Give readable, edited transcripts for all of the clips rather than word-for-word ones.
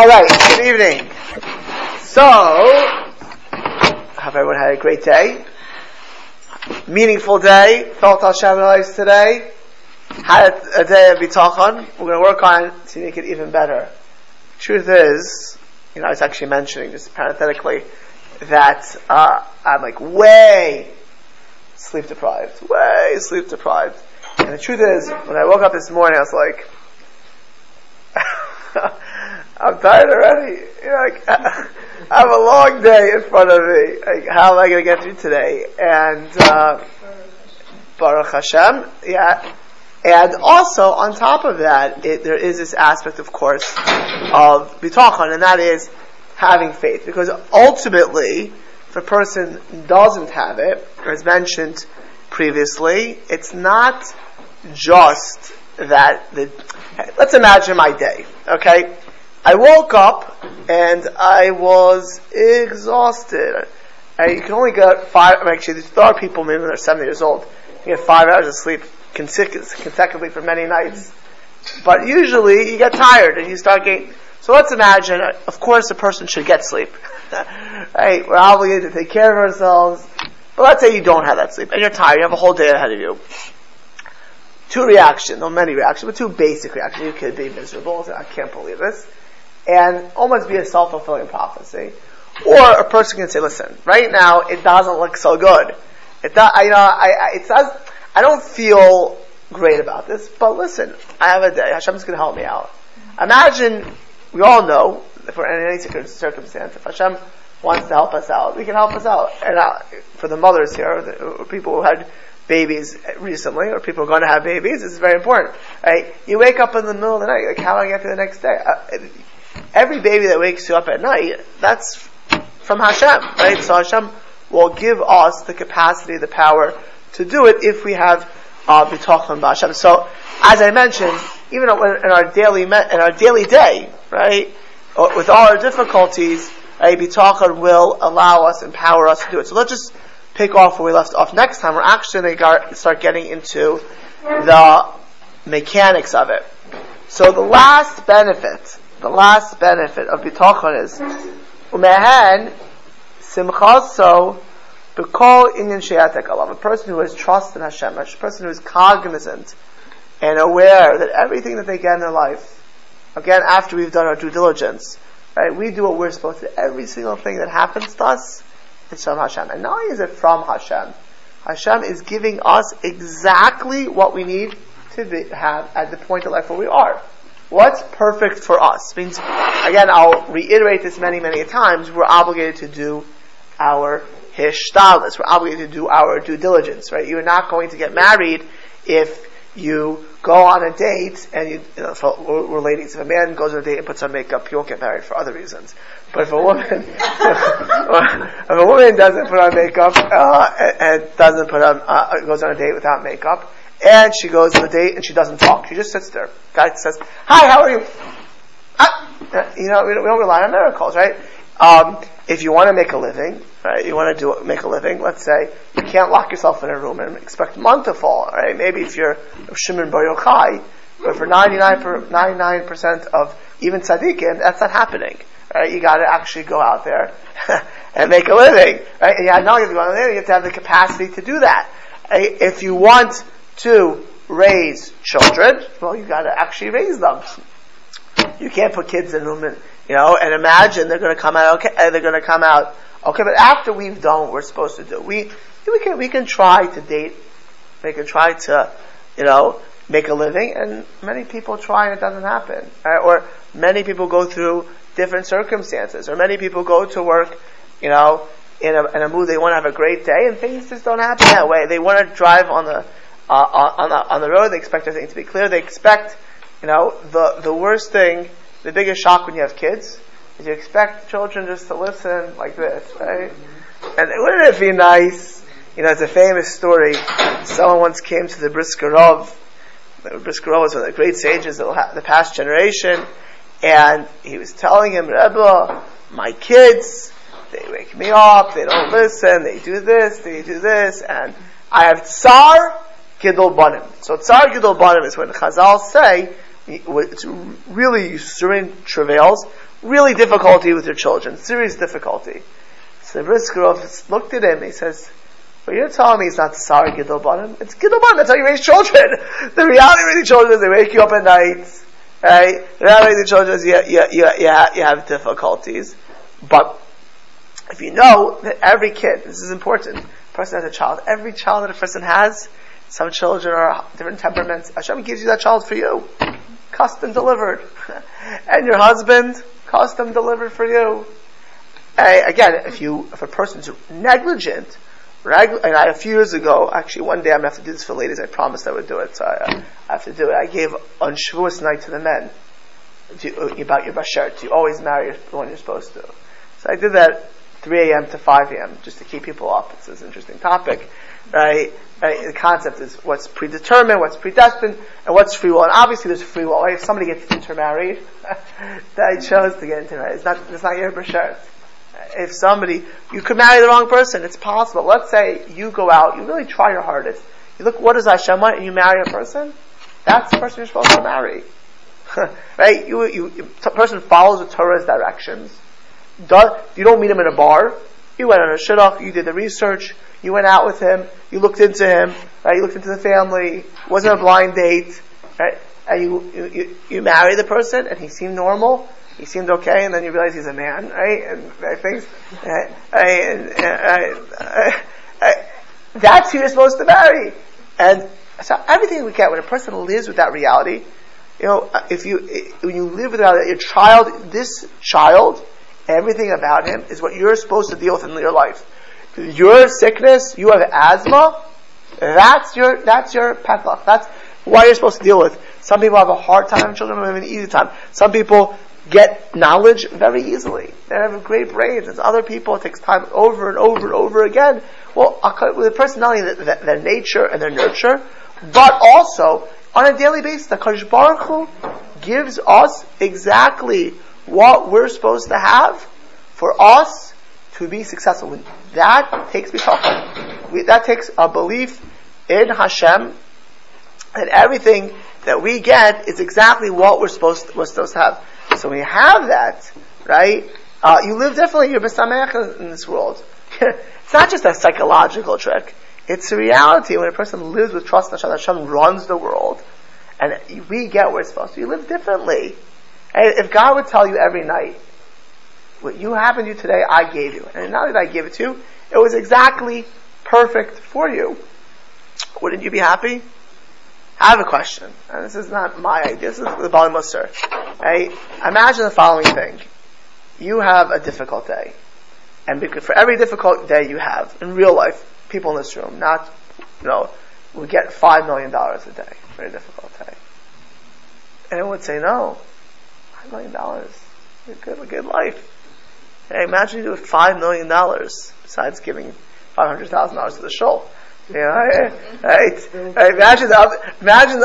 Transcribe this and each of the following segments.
Alright, good evening. So, hope everyone had a great day. Meaningful day. Felt Hashem lives today. Had a day of Bitachon. We're going to work on it to make it even better. Truth is, I was actually mentioning, just parenthetically, that I'm way sleep deprived. Way sleep deprived. And the truth is, when I woke up this morning, I was like, I'm tired already. I have a long day in front of me. How am I going to get through today? And Baruch Hashem, yeah. And also on top of that, there is this aspect, of course, of bitachon, and that is having faith, because ultimately, if a person doesn't have it, as mentioned previously, it's not just that. Let's imagine my day. Okay, I woke up and I was exhausted. You can only get 5. Actually, there are people maybe when they're 70 years old, you get 5 hours of sleep consecutively for many nights. But usually you get tired and you start getting. So let's imagine. Of course, a person should get sleep. Right? We're obligated to take care of ourselves. But let's say you don't have that sleep and you're tired. You have a whole day ahead of you. 2 reactions, no, many reactions, but 2 basic reactions. You could be miserable, I can't believe this, and almost be a self-fulfilling prophecy. Or a person can say, listen, right now it doesn't look so good. I don't feel great about this, but listen, I have a day. Hashem's going to help me out. Imagine, we all know, if we're in any circumstance, if Hashem wants to help us out, we can help us out. And for the mothers here, or people who had babies recently, or people are going to have babies, this is very important. Right? You wake up in the middle of the night, how do I get through the next day? Every baby that wakes you up at night, that's from Hashem, right? So Hashem will give us the capacity, the power to do it if we have bitachon b'Hashem. So, as I mentioned, even in our daily day, right, with all our difficulties, bitachon will allow us, empower us to do it. So let's just pick off where we left off. Next time, we're actually going to start getting into the mechanics of it. So the last benefit of bitachon is umehen simchaso b'kol inyan sheyatek alav. A person who has trust in Hashem, a person who is cognizant and aware that everything that they get in their life, again after we've done our due diligence, right, we do what we're supposed to. Every single thing that happens to us, it's from Hashem. And not only is it from Hashem, Hashem is giving us exactly what we need to have at the point of life where we are. What's perfect for us means, again, I'll reiterate this many, many times, we're obligated to do our hishtalis. We're obligated to do our due diligence, right? You're not going to get married if you go on a date and we're ladies. If a man goes on a date and puts on makeup, he won't get married for other reasons. But if a woman doesn't put on makeup and doesn't put on goes on a date without makeup, and she goes on a date and she doesn't talk, she just sits there. Guy says, "Hi, how are you?" We don't rely on miracles, right? If you want to make a living, right? You want to make a living. Let's say you can't lock yourself in a room and expect manna to fall, right? Maybe if you're Shimon Bar Yochai, but for 99% of even tzaddikim, that's not happening. Right? You got to actually go out there and make a living, right? And yeah, now you have to go out there. You have to have the capacity to do that. If you want to raise children, well, you got to actually raise them. You can't put kids in a room and and imagine they're going to come out okay. They're going to come out okay. But after we've done what we're supposed to do, we can try to date. We can try to make a living, and many people try and it doesn't happen. Right? Or many people go through different circumstances, or many people go to work, in a mood they want to have a great day, and things just don't happen that way. They want to drive on the road. They expect everything to be clear. They expect the worst thing, the biggest shock when you have kids is you expect children just to listen like this, right? And wouldn't it be nice? It's a famous story. Someone once came to the Brisker Rav. The Brisker Rav was one of the great sages of the past generation. And he was telling him, Rebbe, my kids, they wake me up, they don't listen, they do this, and I have tsar gidol banim. So tsar gidol banim is when Chazal say, it's really serene travails, really difficulty with your children, serious difficulty. So Brisker Rav looked at him, he says, but you're telling me it's not Sar Gidol Banim? It's Gidol Banim, that's how you raise children. The reality of raising children is they wake you up at night, right? The reality of raising children is you have difficulties. But if you know that every kid, this is important, a person has a child, every child that a person has, some children are different temperaments, Hashem gives you that child for you. Custom delivered. And your husband, custom delivered for you. Again, if a person's negligent, and a few years ago, actually one day I'm going to have to do this for ladies, I promised I would do it, so I have to do it. I gave on Shavuos night to the men about your bashert. You always marry the one you're supposed to. So I did that 3 a.m. to 5 a.m. just to keep people up. It's an interesting topic, right? The concept is what's predetermined, what's predestined, and what's free will. And obviously there's free will. If somebody gets intermarried, that I chose to get intermarried. It's not your bashert. If somebody, you could marry the wrong person, it's possible. Let's say you go out, you really try your hardest, you look, what does Hashem want, and you marry a person, that's the person you're supposed to marry. Right? The person follows the Torah's directions. You don't meet him in a bar, you went on a shidduch, you did the research, you went out with him, you looked into him, right? You looked into the family, it wasn't a blind date, right? And you marry the person, and he seemed normal, he seemed okay, and then you realize he's a man, right? And things, that's who you're supposed to marry. And so everything we get when a person lives with that reality, you know, when you live with that, this child, everything about him is what you're supposed to deal with in your life. Your sickness, you have asthma. That's your pathology. That's why you're supposed to deal with. Some people have a hard time, children have an easy time. Some people get knowledge very easily. They have great brains. As other people, it takes time over and over and over again. Well, with a person, not only their nature and their nurture, but also on a daily basis, the Kadosh Baruch Hu gives us exactly what we're supposed to have for us to be successful. That takes bitachon. That takes a belief in Hashem, and everything that we get is exactly what we're supposed to have. So when you have that, right, you live differently, you're b'sameach in this world. It's not just a psychological trick, it's a reality. When a person lives with trust in Hashem, Hashem runs the world, and we get where it's supposed to. You live differently. And if God would tell you every night, what you happened to you today, I gave you. And not that I gave it to you, it was exactly perfect for you. Wouldn't you be happy? I have a question, and this is not my idea, this is the Baal Musar. Right? Imagine the following thing. You have a difficult day. And because for every difficult day you have, in real life, people in this room, we get $5 million a day for a difficult day. And everyone would say, no, $5 million, a good life. Hey, imagine you do $5 million, besides giving $500,000 to the shul. You know, right? Imagine the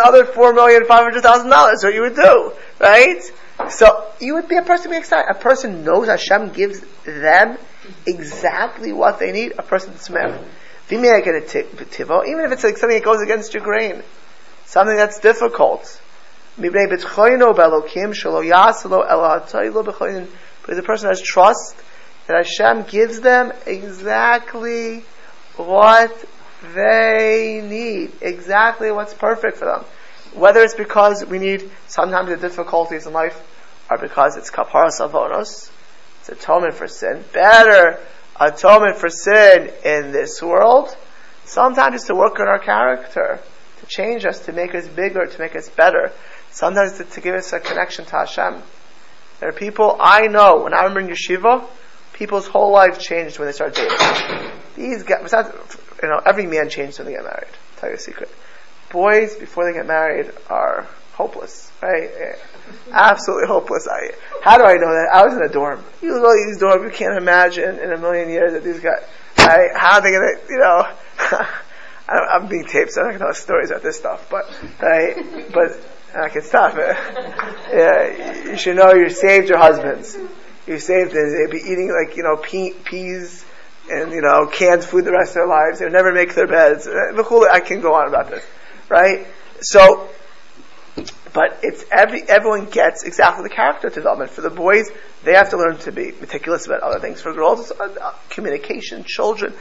other $4,500,000. What you would do, right? So you would be a person being excited. A person knows Hashem gives them exactly what they need. A person smith. Even if it's like something that goes against your grain, something that's difficult. Because the person has trust that Hashem gives them exactly what they need, exactly what's perfect for them. Whether it's because we need, sometimes the difficulties in life are because it's kaparas avonos, it's atonement for sin, better atonement for sin in this world. Sometimes it's to work on our character, to change us, to make us bigger, to make us better. Sometimes it's to give us a connection to Hashem. There are people I know, when I remember in yeshiva, people's whole life changed when they started dating. These guys, besides, every man changes when they get married. I'll tell you a secret. Boys, before they get married, are hopeless, right? Absolutely hopeless. How do I know that? I was in a dorm. You look at these dorms, you can't imagine in a million years that these guys, right? How are they going to, I'm being taped, so I'm not going to tell stories about this stuff, but, right? But, I can stop it. Yeah, you should know you saved your husbands. You saved them. They'd be eating, peas, and canned food the rest of their lives. They would never make their beds. I can go on about this, right? So But it's everyone gets exactly the character development. For the boys, they have to learn to be meticulous about other things. For girls, it's communication, children,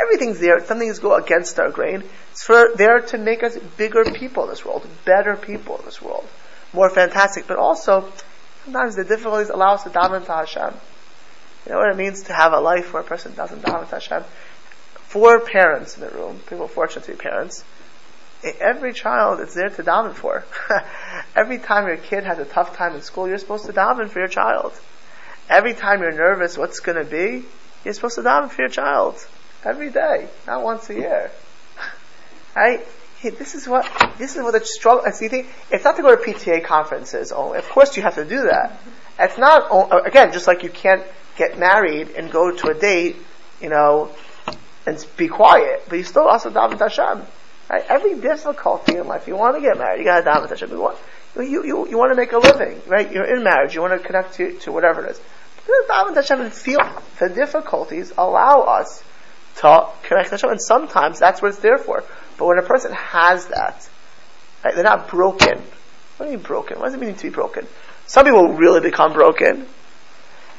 everything's there. If something is go against our grain, it's for there to make us bigger people in this world, better people in this world, more fantastic. But also, sometimes the difficulties allow us to daven to Hashem. You know what it means to have a life where a person doesn't daven to Hashem. 4 parents in the room, people fortunate to be parents. Every child is there to daven for. Every time your kid has a tough time in school, you're supposed to daven for your child. Every time you're nervous what's going to be, you're supposed to daven for your child. Every day, not once a year. Right? This is what the struggle. And so you think it's not to go to PTA conferences only. Of course, you have to do that. It's not, again, just like you can't get married and go to a date, you know, and be quiet, but you still also daven to Hashem. Right? Every difficulty in life, you want to get married, you got to daven to Hashem. You want to make a living, right? You're in marriage, you want to connect to whatever it is. You daven to Hashem and feel the difficulties allow us to connect to Hashem, and sometimes that's what it's there for. But when a person has that, right, they're not broken. What do you mean broken? What does it mean to be broken? Some people really become broken,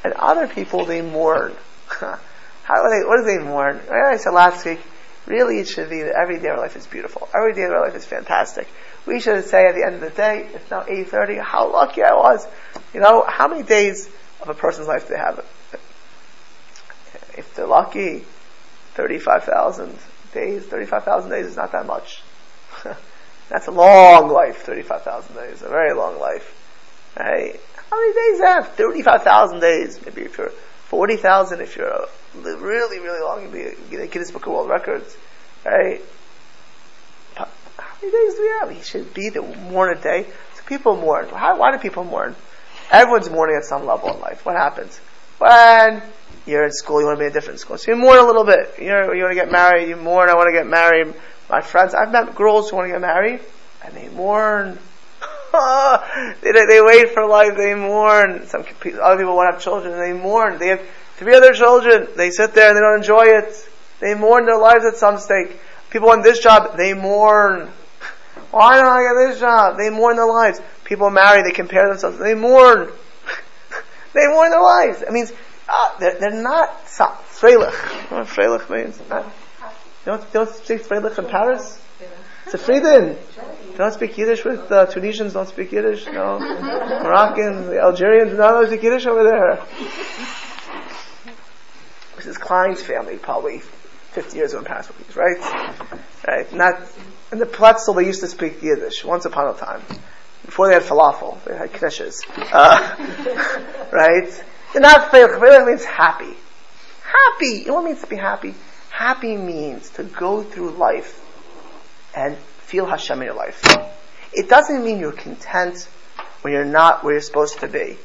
and other people, they mourn. What do they mourn? I said last week, really it should be that every day of our life is beautiful. Every day of our life is fantastic. We should say at the end of the day, it's now 8:30, how lucky I was. You know, how many days of a person's life do they have? If they're lucky, 35,000 days. 35,000 days is not that much. That's a long life, 35,000 days. A very long life. Right? How many days do you have? 35,000 days. Maybe if you're 40,000, if you're really, really long, you'll be the Guinness Book of World Records. Right? But how many days do we have? You should be the mourn a day. So people mourn. Why do people mourn? Everyone's mourning at some level in life. What happens? When you're in school, you want to be in a different school. So you mourn a little bit. You want to get married, you mourn, I want to get married. My friends, I've met girls who want to get married, and they mourn. they wait for life, they mourn. Some other people want to have children, and they mourn. They have 3 other children. They sit there and they don't enjoy it. They mourn their lives at some stake. People want this job, they mourn. Why don't I get this job? They mourn their lives. People marry, they compare themselves, they mourn. They mourn their lives. It means they're not freilich. You know what freilich means? They don't speak freilich in Paris? It's a freedom. They don't speak Yiddish with the Tunisians, don't speak Yiddish, no. Moroccans, the Algerians, no, they speak Yiddish over there. This is Klein's family, probably 50 years ago in Paris, right? Right. Not in the Pletzel, they used to speak Yiddish once upon a time. Before they had falafel, they had knishes. Right? And that really means happy. Happy. You know what it means to be happy? Happy means to go through life and feel Hashem in your life. It doesn't mean you're content when you're not where you're supposed to be.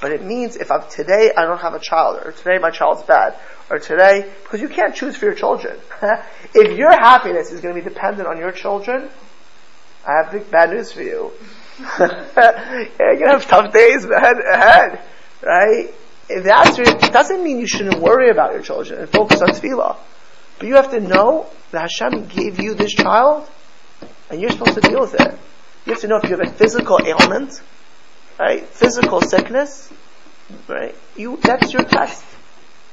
But it means if today I don't have a child, or today my child's bad, or today, because you can't choose for your children. If your happiness is going to be dependent on your children, I have bad news for you. Yeah, you're going to have tough days ahead. Right? If that's it doesn't mean you shouldn't worry about your children and focus on tefillah. But you have to know that Hashem gave you this child and you're supposed to deal with it. You have to know if you have a physical ailment, right? Physical sickness, right? That's your test.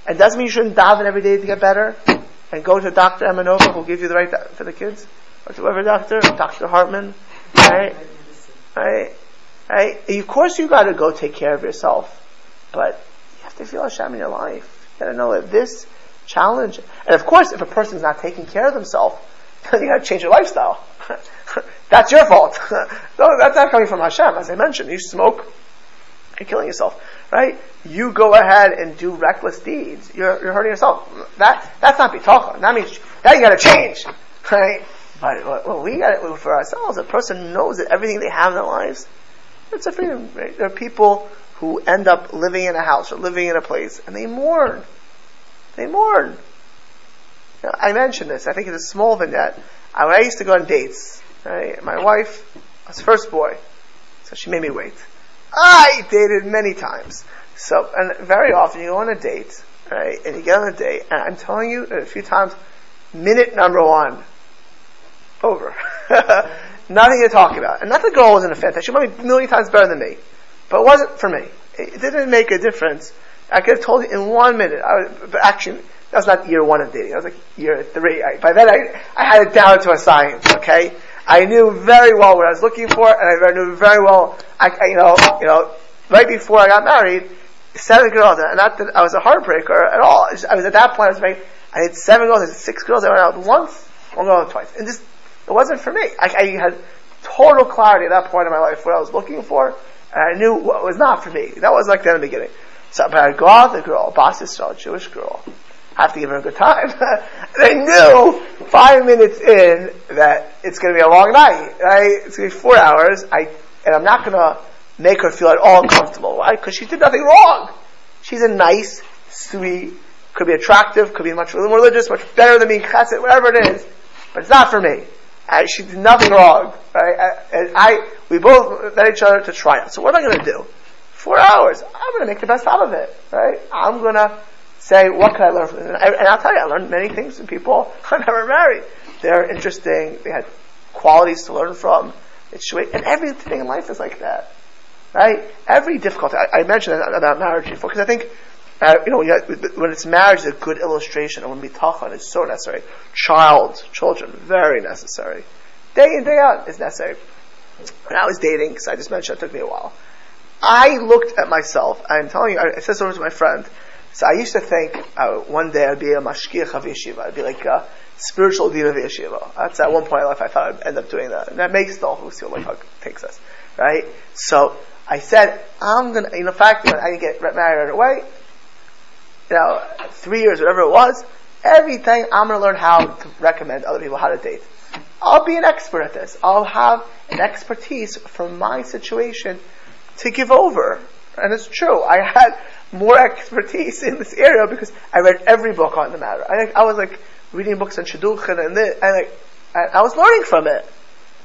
It doesn't mean you shouldn't daven every day to get better and go to Dr. Emanova, who'll give you the right for the kids, or to whoever doctor, Dr. Hartman, right? Right? Of course you gotta go take care of yourself. But you have to feel Hashem in your life. You gotta know that this challenge, and of course, if a person's not taking care of themselves, you gotta change your lifestyle. That's your fault. No, that's not coming from Hashem. As I mentioned, you smoke, you're killing yourself, right? You go ahead and do reckless deeds. You're hurting yourself. That's not bitachon. That means that you gotta change, right? But well, we gotta for ourselves. A person knows that everything they have in their lives, it's a freedom. Right? There are people who end up living in a house or living in a place, and they mourn. They mourn. Now, I mentioned this. I think it's a small vignette. When I used to go on dates, right, my wife was the first boy, so she made me wait. I dated many times. And very often you go on a date, right, and you get on a date, and I'm telling you a few times, minute number 1, over. nothing to talk about. And not the girl wasn't a fantastic, she might be a million times better than me, but it wasn't for me. It didn't make a difference. I could have told you in 1 minute. But actually, that was not year one of dating. I was like year three. By then, I had it down to a science. Okay, I knew very well what I was looking for, and I knew very well. I right before I got married, 7 girls, and not that I was a heartbreaker at all. I was at that point. I had 7 girls. I had 6 girls. I went out once, 1 girl twice, and just it wasn't for me. I had total clarity at that point in my life what I was looking for, and I knew what was not for me. That was like that in the beginning. So, but I'd go out with a girl, a Bas Yisrael, a Jewish girl. I have to give her a good time. And I knew 5 minutes in that it's going to be a long night. Right? It's going to be 4 hours. And I'm not going to make her feel at all uncomfortable. Why? Because she did nothing wrong. She's a nice, sweet, could be attractive, could be much more religious, much better than me, chesed, whatever it is. But it's not for me. She did nothing wrong. Right? We both met each other to try out. So what am I going to do? 4 hours. I'm going to make the best out of it, right? I'm going to say, what can I learn from this? And I'll tell you, I learned many things from people I never married. They're interesting. They had qualities to learn from. And everything in life is like that, right? Every difficulty. I mentioned that about marriage before, because I think, when it's marriage, it's a good illustration. And when bitachon is so necessary. Children, very necessary. Day in, day out is necessary. When I was dating, because I just mentioned it took me a while, I looked at myself. I'm telling you, I said this over to my friend. So I used to think one day I'd be a mashkiach of yeshiva. I'd be like a spiritual dean of yeshiva. That's at one point in life I thought I'd end up doing that. And that makes the whole seal like how it takes us. Right? So I said, I'm going to, in fact, when I get married right away, 3 years, whatever it was, everything I'm going to learn how to recommend other people how to date. I'll be an expert at this. I'll have an expertise for my situation to give over. And it's true, I had more expertise in this area because I read every book on the matter. I was like reading books on shidduchin and this, and I was learning from it.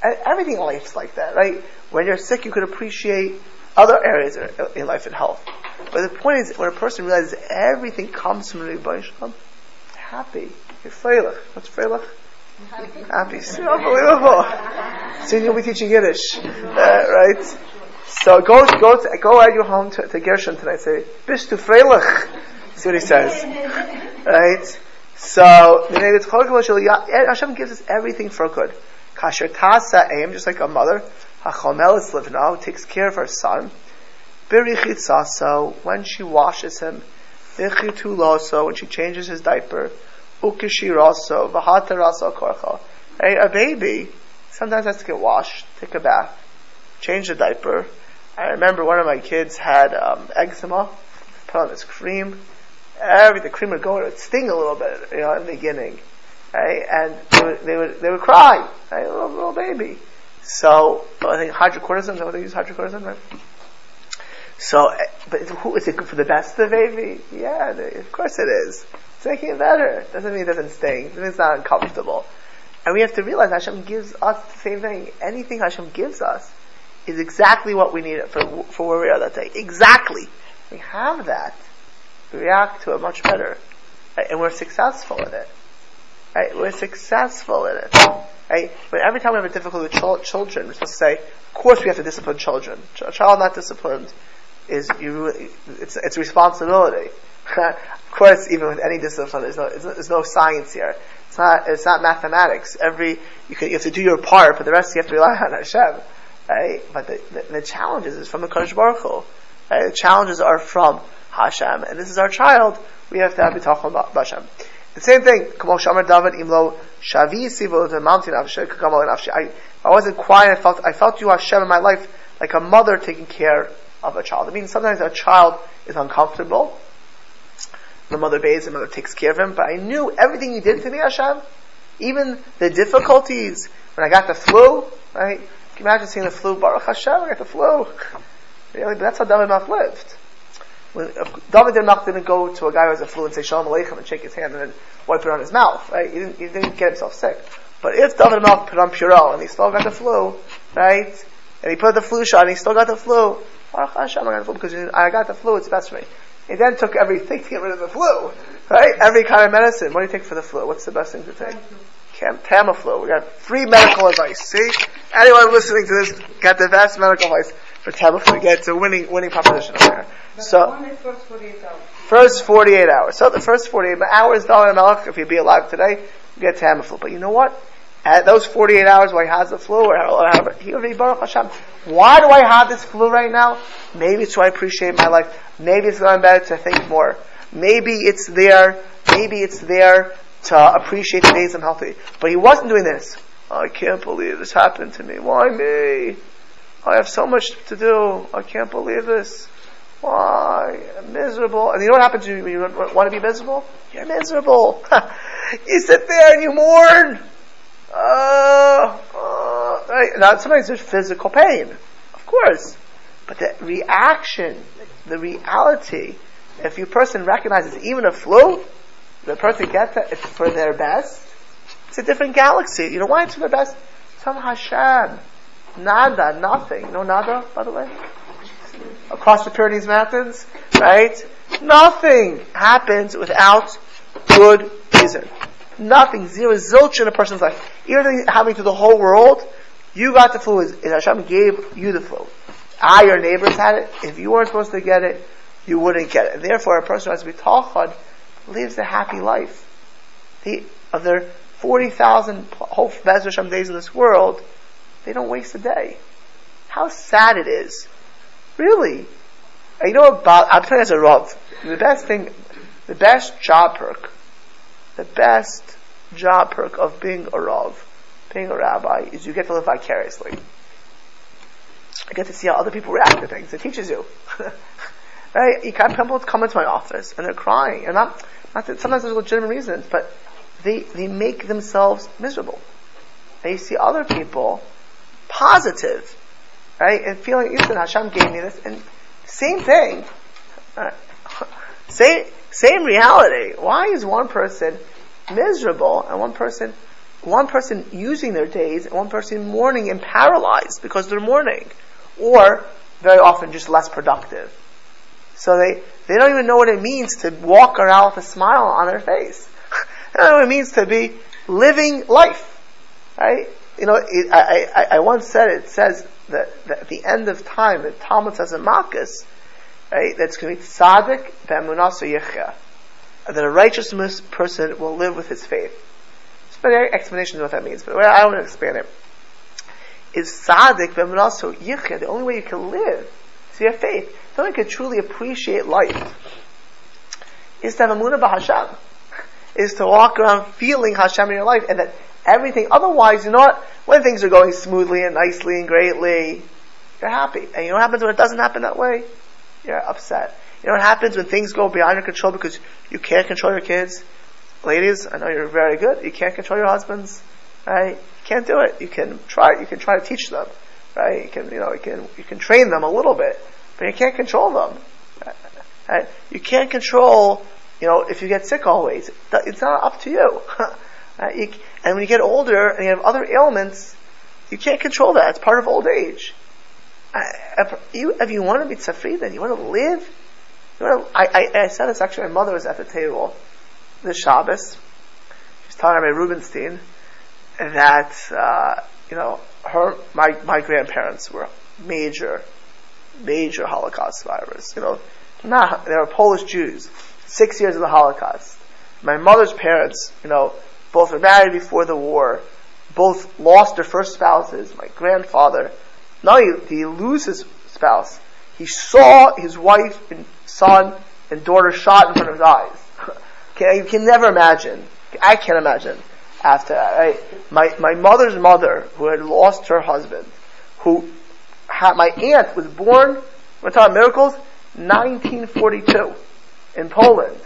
And everything in life's like that, right? When you're sick, you could appreciate other areas in life and health. But the point is, when a person realizes everything comes from Rebbeinu Yona, happy. You're freilich. What's freilich? Happy. So unbelievable. Soon you'll be teaching Yiddish, right? So go at your home to Gershon tonight. Say bist du freilich. See what he says, right? So Hashem gives us everything for good. Kasher tasa aim, just like a mother, hachomelis livna, who takes care of her son. Birichitzaso, when she washes him. Bichituloso, when she changes his diaper. Ukishiraso, vahataraso korcho. A baby sometimes has to get washed, take a bath, change the diaper. I remember one of my kids had eczema, put on this cream, the cream would go, it would sting a little bit, in the beginning, right? And they would cry, right? Little baby. So, I think hydrocortisone, is that what they use, hydrocortisone, right? So, but who is it good for the best of the baby? Yeah, of course it is. It's making it better. Doesn't mean it doesn't sting, doesn't mean it's not uncomfortable. And we have to realize Hashem gives us the same thing. Anything Hashem gives us is exactly what we need for where we are that day. Exactly. We have that. We react to it much better. Right? And we're successful in it. Right? We're successful in it. Right? But every time we have a difficulty with children, we're supposed to say, of course we have to discipline children. A child not disciplined is responsibility. Of course, even with any discipline, there's no science here. It's not mathematics. You have to do your part, but the rest you have to rely on Hashem. Right? But the challenges is from the Kodesh Baruch Hu. Right? The challenges are from Hashem, and this is our child. We have to have bitachon b'Hashem. The same thing. I wasn't quiet. I felt you Hashem in my life like a mother taking care of a child. I mean, sometimes a child is uncomfortable. The mother bathes him, the mother takes care of him. But I knew everything you did to me, Hashem, even the difficulties when I got the flu. Right? Can you imagine seeing the flu? Baruch Hashem, I got the flu. Really? But that's how David Melch lived. When David Melch didn't go to a guy who has a flu and say Shalom Aleichem and shake his hand and then wipe it on his mouth. Right? He didn't get himself sick. But if David Melch put on Purell and he still got the flu, right? And he put the flu shot and he still got the flu. Baruch Hashem, I got the flu because I got the flu. It's best for me. He then took everything to get rid of the flu. Right? Every kind of medicine. What do you take for the flu? What's the best thing to take? Tamiflu. We got free medical advice. See, anyone listening to this got the best medical advice for Tamiflu. Again, it's a winning proposition. Okay? So first 48 hours. So the first 48 hours, dollar milk. If you'd be alive today, you get Tamiflu. But you know what? At those 48 hours where he has the flu, or however, he already Baruch Hashem. Why do I have this flu right now? Maybe it's why I appreciate my life. Maybe it's going better to think more. Maybe it's there to appreciate the days I'm healthy. But he wasn't doing this. Oh, I can't believe this happened to me. Why me? I have so much to do. I can't believe this. Why? I'm miserable. And you know what happens when you want to be miserable? You're miserable. You sit there and you mourn. Right? Now sometimes there's physical pain, of course, but the reaction, the reality, if your person recognizes even a flu, the person gets that it's for their best. It's a different galaxy. You know why it's for their best? Some Hashem, nada, nothing. No nada, by the way. Across the Pyrenees Mountains, right? Nothing happens without good reason. Nothing, zero, zilch in a person's life. Everything happening to the whole world, you got the flu. Hashem gave you the flu. Your neighbors had it. If you weren't supposed to get it, you wouldn't get it. And therefore, a person who has bitachon lives a happy life. Of their 40,000 whole Bez Hashem days in this world, they don't waste a day. How sad it is. Really. You know about, I'm telling you as a Rav, the best job perk of being a Rav, being a rabbi, is you get to live vicariously. You get to see how other people react to things. It teaches you. Right? You can't, people come into my office and they're crying, and not that sometimes there's legitimate reasons, but they make themselves miserable. And you see other people positive, right? And feeling, listen, Hashem gave me this, and same thing. Right. Same reality. Why is one person miserable and one person using their days and one person mourning and paralyzed because they're mourning, or very often just less productive? So they don't even know what it means to walk around with a smile on their face. They don't know what it means to be living life, right? You know, I once said it says that at the end of time, the Talmud says in Malchus, right, that's going to be tzaddik be'emunah yichya, that a righteous person will live with his faith. There's many explanations of what that means, but I want to expand it. Is tzaddik be'emunah yichya, the only way you can live is your faith. The only way you can truly appreciate life is to have emunah b'Hashem, is to walk around feeling Hashem in your life, and that everything, otherwise, you know what, when things are going smoothly and nicely and greatly, you're happy. And you know what happens when it doesn't happen that way? You're upset. You know what happens when things go beyond your control because you can't control your kids? Ladies, I know you're very good. You can't control your husbands, right? You can't do it. You can try to teach them, right? You can train them a little bit, but you can't control them. Right? You can't control, if you get sick always. It's not up to you. Right? And when you get older and you have other ailments, you can't control that. It's part of old age. If you want to be tzafri, then you want to live. I said this actually. My mother was at the table this Shabbos. She's telling Rabbi Rubenstein that my grandparents were major Holocaust survivors. They were Polish Jews. 6 years of the Holocaust. My mother's parents, both were married before the war. Both lost their first spouses. My grandfather. Not only did he lose his spouse, he saw his wife and son and daughter shot in front of his eyes. You can never imagine. I can't imagine after that. Right? My mother's mother, who had lost her husband, my aunt was born, we're talking miracles, 1942 in Poland.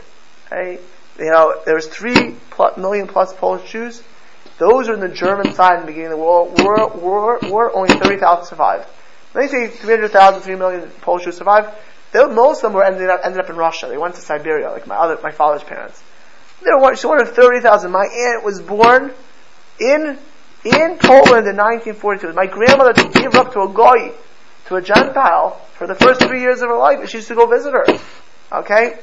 Right? There was 3 million plus Polish Jews. Those who were in the German side in the beginning of the war only 30,000 survived. When they say 300,000, 3 million Polish Jews survived, most of them were ended up in Russia. They went to Siberia, like my father's parents. There were one of 30,000. My aunt was born in Poland in 1942. My grandmother had to give up to a goy, to a Gentile, for the first 3 years of her life, and she used to go visit her. Okay?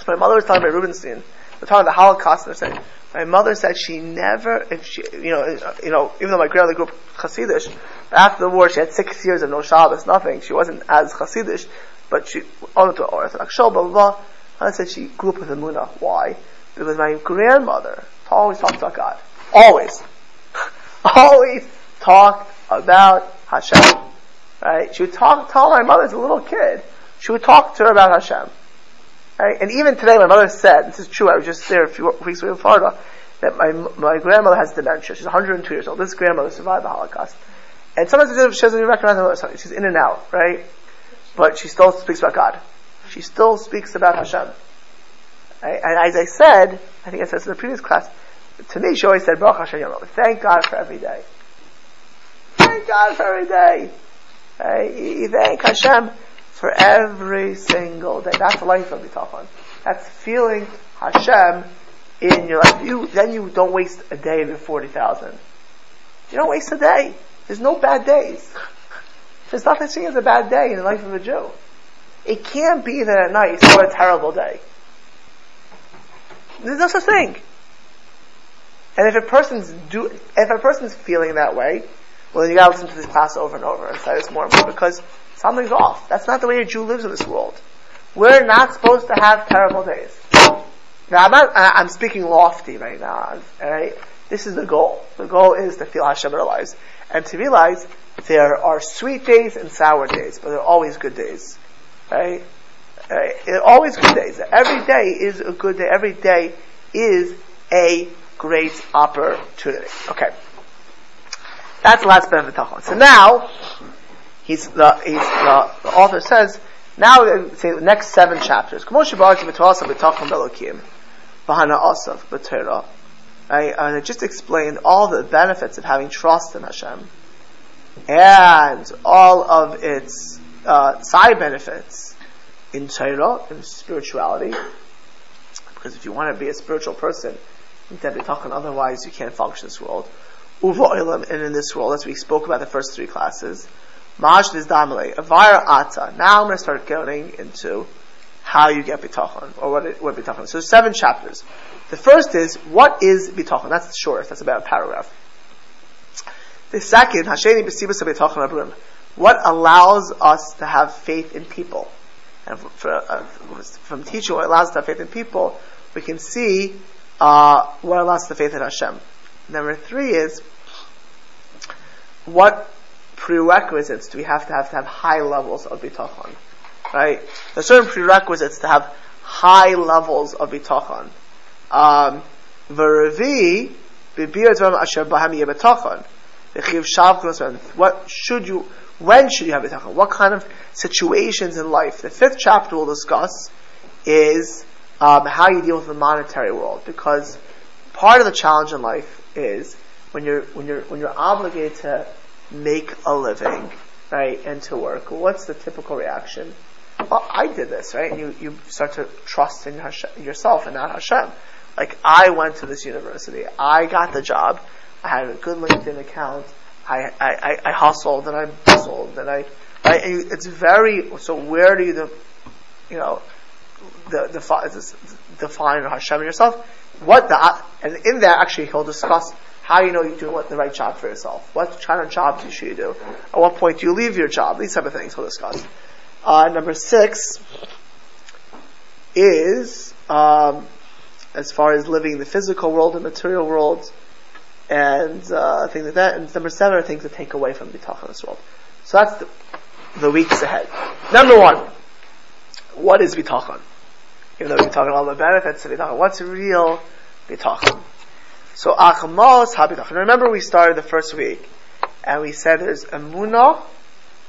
So my mother was talking about Rubenstein. They're talking about the Holocaust, and they're saying, My mother said she never, if she, even though my grandmother grew up Hasidish, after the war she had 6 years of no Shabbos, nothing. She wasn't as Hasidish, but she owned to Orthodox Shul, blah, blah, blah. I said she grew up with Emuna. Why? Because my grandmother always talked about God. Always. Always talked about Hashem. Right? She would tell my mother as a little kid, she would talk to her about Hashem. Right? And even today my mother said, this is true, I was just there a few weeks ago in Florida, that my grandmother has dementia. She's 102 years old. This grandmother survived the Holocaust. And sometimes she doesn't even recognize her mother. She's in and out, right? But she still speaks about God. She still speaks about Hashem. And as I said, I think I said this in the previous class, to me she always said, Baruch Hashem, thank God for every day. Thank God for every day. You thank Hashem for every single day. That's the life of Bitachon. That's feeling Hashem in your life. Then you don't waste a day of your 40,000. You don't waste a day. There's no bad days. There's nothing seen as a bad day in the life of a Jew. It can't be that at night it's not a terrible day. There's no such thing. And if a person's feeling that way, well, then you gotta listen to this class over and over and say this more and more, because something's off. That's not the way a Jew lives in this world. We're not supposed to have terrible days. Now, I'm speaking lofty right now, alright? This is the goal. The goal is to feel Hashem in our lives and to realize there are sweet days and sour days, but they're always good days. Right? They're always good days. Every day is a good day. Every day is a great opportunity. Okay. That's the last bit of Bitachon. So now, the author says, now we're going to say the next 7 chapters. I just explained all the benefits of having trust in Hashem and all of its side benefits in Torah, in spirituality. Because if you want to be a spiritual person, you have to be talking, otherwise you can't function in this world. And in this world, as we spoke about the first 3 classes, now I'm going to start going into how you get Bitachon, or what Bitachon is. So 7 chapters. The first is, what is Bitachon? That's the shortest, that's about a paragraph. The second, what allows us to have faith in people. And from teaching what allows us to have faith in people, we can see what allows us to have faith in Hashem. Number 3 is, what prerequisites do we have to have high levels of Bitachon? Right? There are certain prerequisites to have high levels of Bitachon. When should you have Bitachon? What kind of situations in life? The 5th chapter we'll discuss is how you deal with the monetary world, because part of the challenge in life is when you're obligated to make a living, right, and to work. What's the typical reaction? Well, I did this, right? And you start to trust in Hashem, yourself and not Hashem. Like, I went to this university, I got the job, I had a good LinkedIn account, I hustled and I bustled and so where do you define Hashem and yourself? And in that, actually, he'll discuss how you know you're doing the right job for yourself. What kind of job should you do? At what point do you leave your job? These type of things we'll discuss. Number 6 is, as far as living the physical world and material world, and things like that. And number 7 are things to take away from Bitachon this world. So that's the weeks ahead. Number 1, what is Bitachon? Even though we're talking about all the benefits of Bitachon, what's real Bitachon? So, Achmos HaBitachon. Remember, we started the first week, and we said there's Emuna,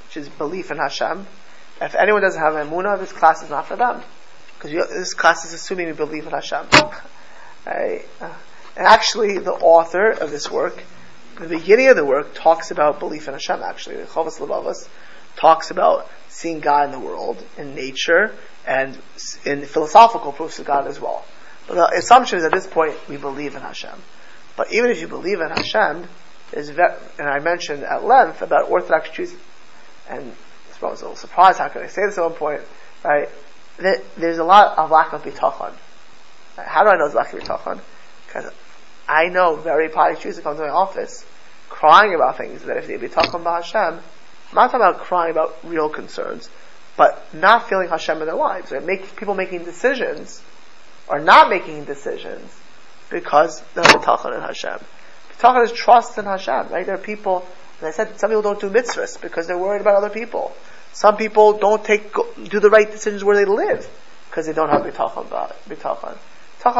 which is belief in Hashem. If anyone doesn't have Emuna, this class is not for them, because this class is assuming we believe in Hashem. Right? And actually, the author of this work, the beginning of the work, talks about belief in Hashem. Actually, the Chovas Lebavos talks about seeing God in the world, in nature, and in philosophical proofs of God as well. But the assumption is at this point we believe in Hashem. But even if you believe in Hashem, and I mentioned at length about Orthodox Jews, and I suppose a little surprised, how could I say this at one point, right? That there's a lot of lack of Bitachon. How do I know there's lack of Bitachon? Because I know very pious Jews who come to my office crying about things that if they be talking about Hashem, I'm not talking about crying about real concerns, but not feeling Hashem in their lives. Right? People making decisions or not making decisions because they're Bitachon in Hashem. Bitachon is trust in Hashem, right? There are people, and I said, some people don't do mitzvahs because they're worried about other people. Some people don't do the right decisions where they live because they don't have Bitachon. Bitachon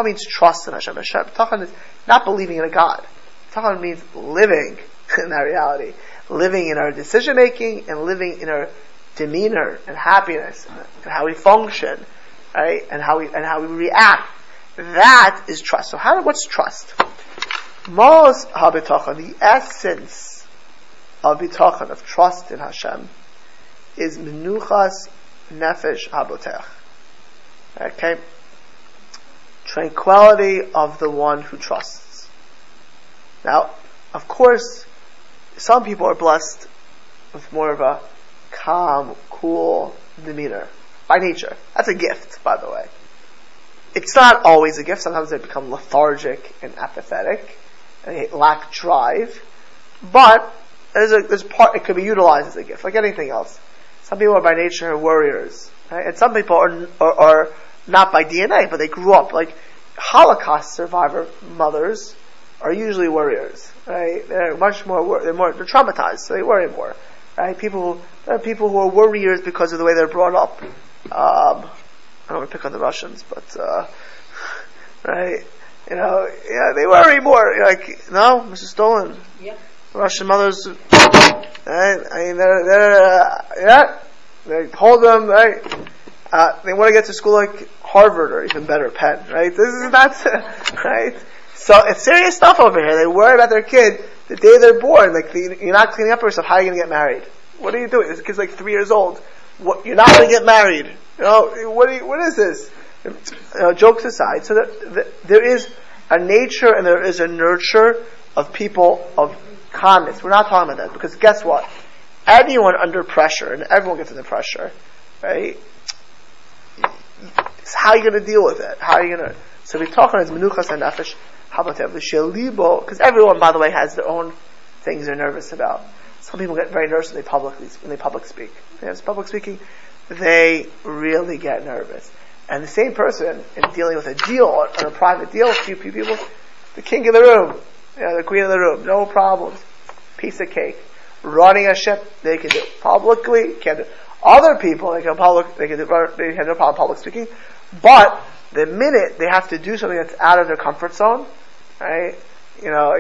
means trust in Hashem. Bitachon is not believing in a God. Bitachon means living in that reality. Living in our decision making and living in our demeanor and happiness and how we function, right? And how we react. That is trust. So what's trust? Mos HaBitachon, the essence of Bitachon, of trust in Hashem, is Menuchas Nefesh HaBotech. Okay? Tranquility of the one who trusts. Now, of course, some people are blessed with more of a calm, cool demeanor by nature. That's a gift, by the way. It's not always a gift. Sometimes they become lethargic and apathetic, and they lack drive. But there's part it could be utilized as a gift, like anything else. Some people are by nature worriers, right? And some people are not by DNA, but they grew up like Holocaust survivor mothers are usually worriers, right? They're much more, they're traumatized, so they worry more, right? There are people who are worriers because of the way they're brought up. I don't want to pick on the Russians, but, right? You know, yeah, they worry more. You're like, no, Mrs. Stolen. Yep. Russian mothers, right? I mean, they're they hold them, right? They want to get to school like Harvard or even better, Penn, right? This is not, right? So it's serious stuff over here. They worry about their kid the day they're born. Like, you're not cleaning up for yourself. How are you going to get married? What are you doing? This kid's like 3 years old. What, you're not going to get married. You know, what is this? You know, jokes aside. So there is a nature and there is a nurture of people of calmness. We're not talking about that because guess what? Anyone under pressure, and everyone gets under pressure, right? It's how you're going to deal with it. How are you going to... So we're talking as Menuchas and Nefesh. Because everyone, by the way, has their own things they're nervous about. Some people get very nervous when they public speak. When it's public speaking, they really get nervous. And the same person in dealing with a deal on a private deal, a few people, the king of the room, you know, the queen of the room, no problems, piece of cake. Running a ship, they can do it publicly. Can do it. Other people, they have no problem public speaking, but the minute they have to do something that's out of their comfort zone, right? You know,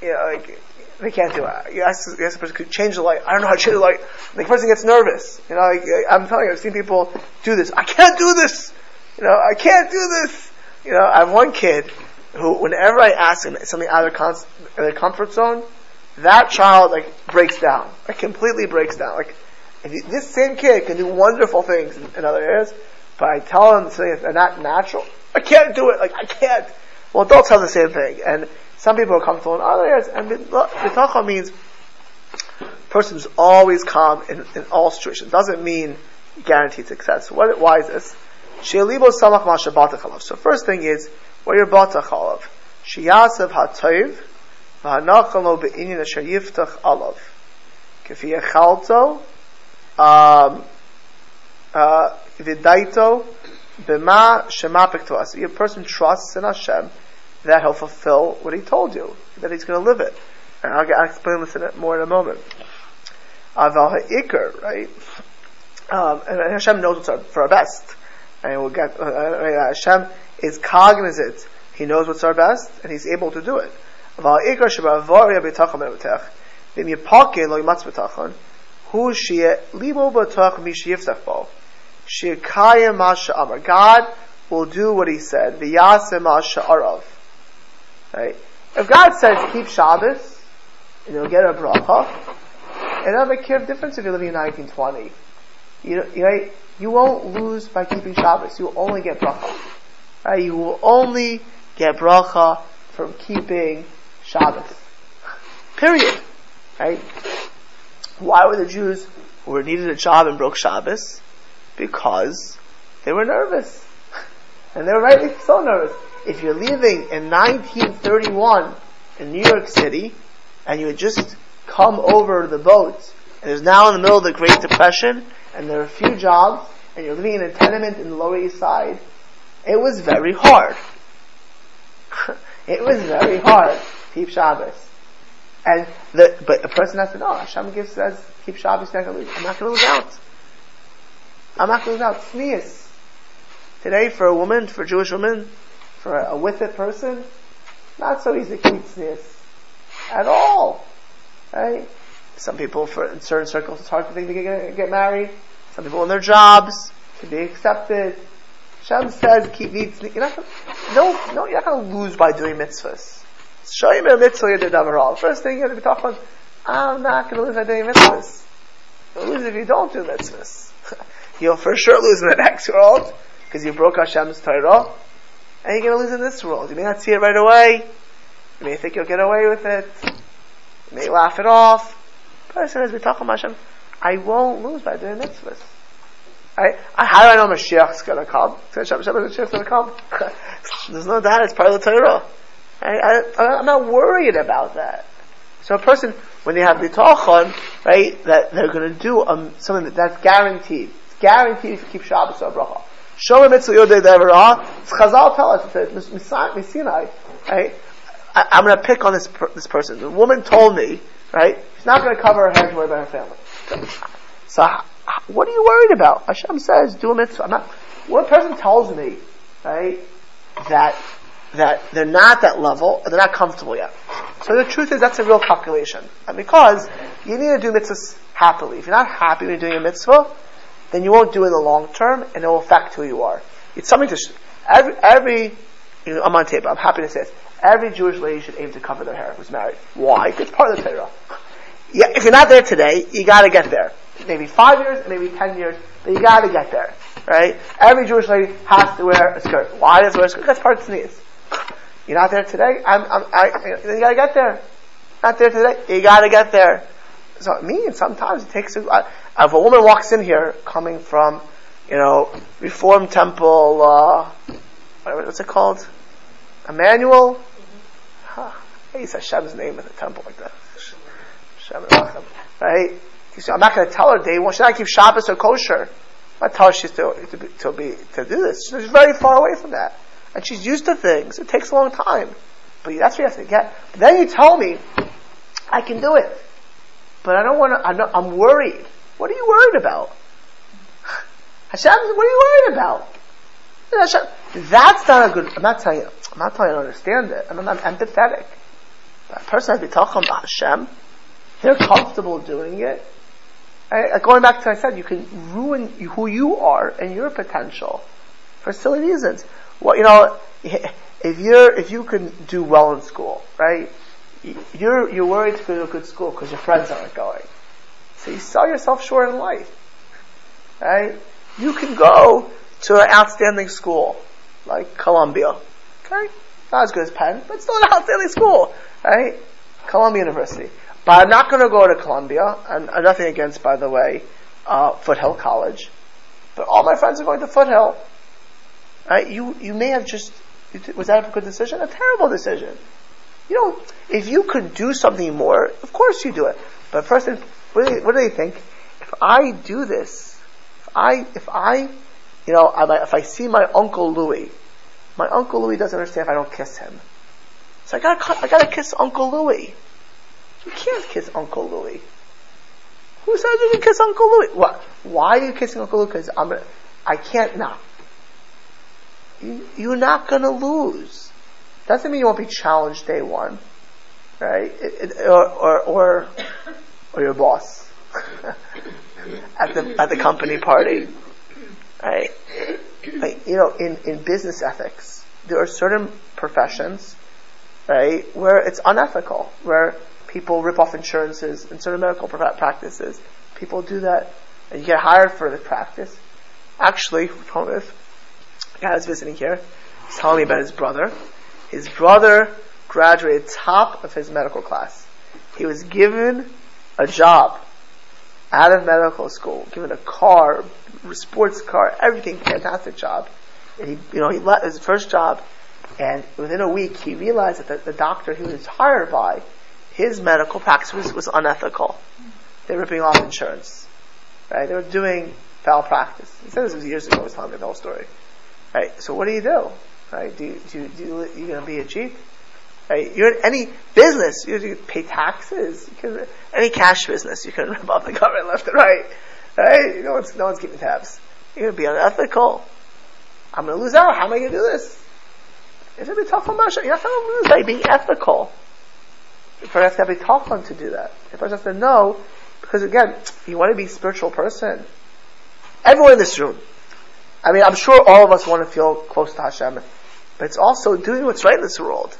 they can't do it. You ask the person, could change the light. I don't know how to change the light. The person gets nervous. You know, I'm telling you, I've seen people do this. I can't do this! You know, I can't do this! You know, I have one kid who, whenever I ask him something out of their comfort zone, that child, breaks down. Completely breaks down. This same kid can do wonderful things in other areas, but I tell them things that are not natural. I can't do it. I can't. Well, adults have the same thing. And some people are comfortable in other areas. And Bitachon means a person who's always calm in all situations. Doesn't mean guaranteed success. Why is this? So first thing is, what you're batachalav. Shiyasav ha'toiv v'hanachalo be'inyin asher yiftach alav. Kefi echalto vidaito b'ma shemapik to'as. Your person trusts in Hashem that he'll fulfill what he told you, that he's going to live it. And I'll explain this more in a moment. Aval ha'ikr, right? And Hashem knows what's for our best. And we'll get, Hashem is cognizant. He knows what's our best, and he's able to do it. Aval ha'ikr sheba'avoria b'tachon me'utech v'im yipake lo yimatz b'tachon hu she'e libo b'tach mi she'yiftach bo she'kayem ma'asha amar. God will do what he said. V'yaseh ma'asha arav. Right? If God says keep Shabbos, and you'll get a bracha, it doesn't make a difference if you're living in 1920. You won't lose by keeping Shabbos. You'll only get bracha. Right? You will only get bracha from keeping Shabbos. Period. Right? Why were the Jews who needed a job and broke Shabbos? Because they were nervous, and they were rightly so nervous. if you're leaving in 1931 in New York City, and you had just come over the boat, and it's now in the middle of the Great Depression, and there are few jobs, and you're living in a tenement in the Lower East Side, it was very hard. It was very hard to keep Shabbos. But a person has to know, Hashem says, keep Shabbos, I'm not going to lose out. I'm not going to lose out. Sneeze. Today, for a woman, for a Jewish woman, for a with it person, not so easy to keep sneeze. At all. Right? Some people, in certain circles, it's hard for them to get married. Some people in their jobs, to be accepted. Hashem says, keep needs, you're not going to lose by doing mitzvahs. First thing you have to be talking about, I'm not going to lose by doing mitzvahs. You'll lose if you don't do mitzvahs. You'll for sure lose in the next world, because you broke Hashem's Torah, and you're going to lose in this world. You may not see it right away. You may think you'll get away with it. You may laugh it off. But as soon as we talk about Hashem, I won't lose by doing mitzvahs. How do I know Mashiach's going to come? Mashiach's going to come. There's no doubt it's part of the Torah. I'm not worried about that. So a person, when they have Bitachon, right, that they're going to do something that's guaranteed. It's guaranteed if you keep Shabbos or Bracha. Shomer mitzvah yodei devarah. Chazal tell us, it says, Misinai, right? I'm going to pick on this person. The woman told me, right? She's not going to cover her hair to worry about her family. So what are you worried about? Hashem says, do a mitzvah. When a person tells me, right, that they're not that level, they're not comfortable yet. So the truth is, that's a real calculation. And because you need to do mitzvahs happily. If you're not happy when you're doing a mitzvah, then you won't do it in the long term, and it will affect who you are. It's something to... I'm on tape, I'm happy to say this. Every Jewish lady should aim to cover their hair who's married. Why? Because it's part of the Torah. Yeah, if you're not there today, you gotta get there. Maybe 5 years, maybe 10 years, but you gotta get there. Right? Every Jewish lady has to wear a skirt. Why does it wear a skirt? That's part of sneeze. You're not there today? You gotta get there. Not there today? You gotta get there. So it means sometimes it takes a lot. If a woman walks in here coming from, Reform Temple, what's it called? Emmanuel? I use Hashem's name in the temple like that. Right? So I'm not going to tell her day one. She's not going to keep Shabbos or kosher. I'm not telling her she's to do this. She's very far away from that. And she's used to things. It takes a long time. But that's what you have to get. But then you tell me, I can do it. But I don't want to, I'm worried. What are you worried about? Hashem, what are you worried about? That's not a good. I'm not telling you to understand it. I'm empathetic. That person has to be talking about Hashem. They're comfortable doing it. Going back to what I said, you can ruin who you are and your potential for silly reasons. Well, if you can do well in school, right? You're worried to go to a good school because your friends aren't going. So you sell yourself short in life, right? You can go to an outstanding school, like Columbia. Okay? Not as good as Penn, but still an outstanding school, right? Columbia University. But I'm not going to go to Columbia, and nothing against, by the way, Foothill College. But all my friends are going to Foothill. Right? You may have just, was that a good decision? A terrible decision. If you could do something more, of course you do it. But first, what do they think? If I do this, if I see my Uncle Louis doesn't understand if I don't kiss him. So I gotta kiss Uncle Louis. You can't kiss Uncle Louis. Who said you can kiss Uncle Louis? What? Why are you kissing Uncle Louis? Because I can't not. You're not gonna lose. Doesn't mean you won't be challenged day one, right? Or your boss at the company party. Right? In business ethics, there are certain professions, right, where it's unethical, where people rip off insurances and certain medical practices. People do that, and you get hired for the practice. Actually, a guy was visiting here, he's telling me about his brother. His brother graduated top of his medical class. He was given a job out of medical school, given a car, sports car, everything, fantastic job. And he left his first job, And within a week, he realized that the doctor he was hired by, his medical practice was unethical. They were ripping off insurance. Right? They were doing foul practice. He said this was years ago. He was telling me the whole story. Right? So what do? Right? You're going to be a cheat? Right? You're in any business. You pay taxes. Any cash business. You can rip off the government left and right. Right? No one's keeping tabs. You're going to be unethical. I'm going to lose out. How am I going to do this? It's going to be tough on Moshe. You're not going to lose by being ethical. You first have to be tough on to do that. You first have to know, because again, you want to be a spiritual person. Everyone in this room. I mean, I'm sure all of us want to feel close to Hashem, but it's also doing what's right in this world.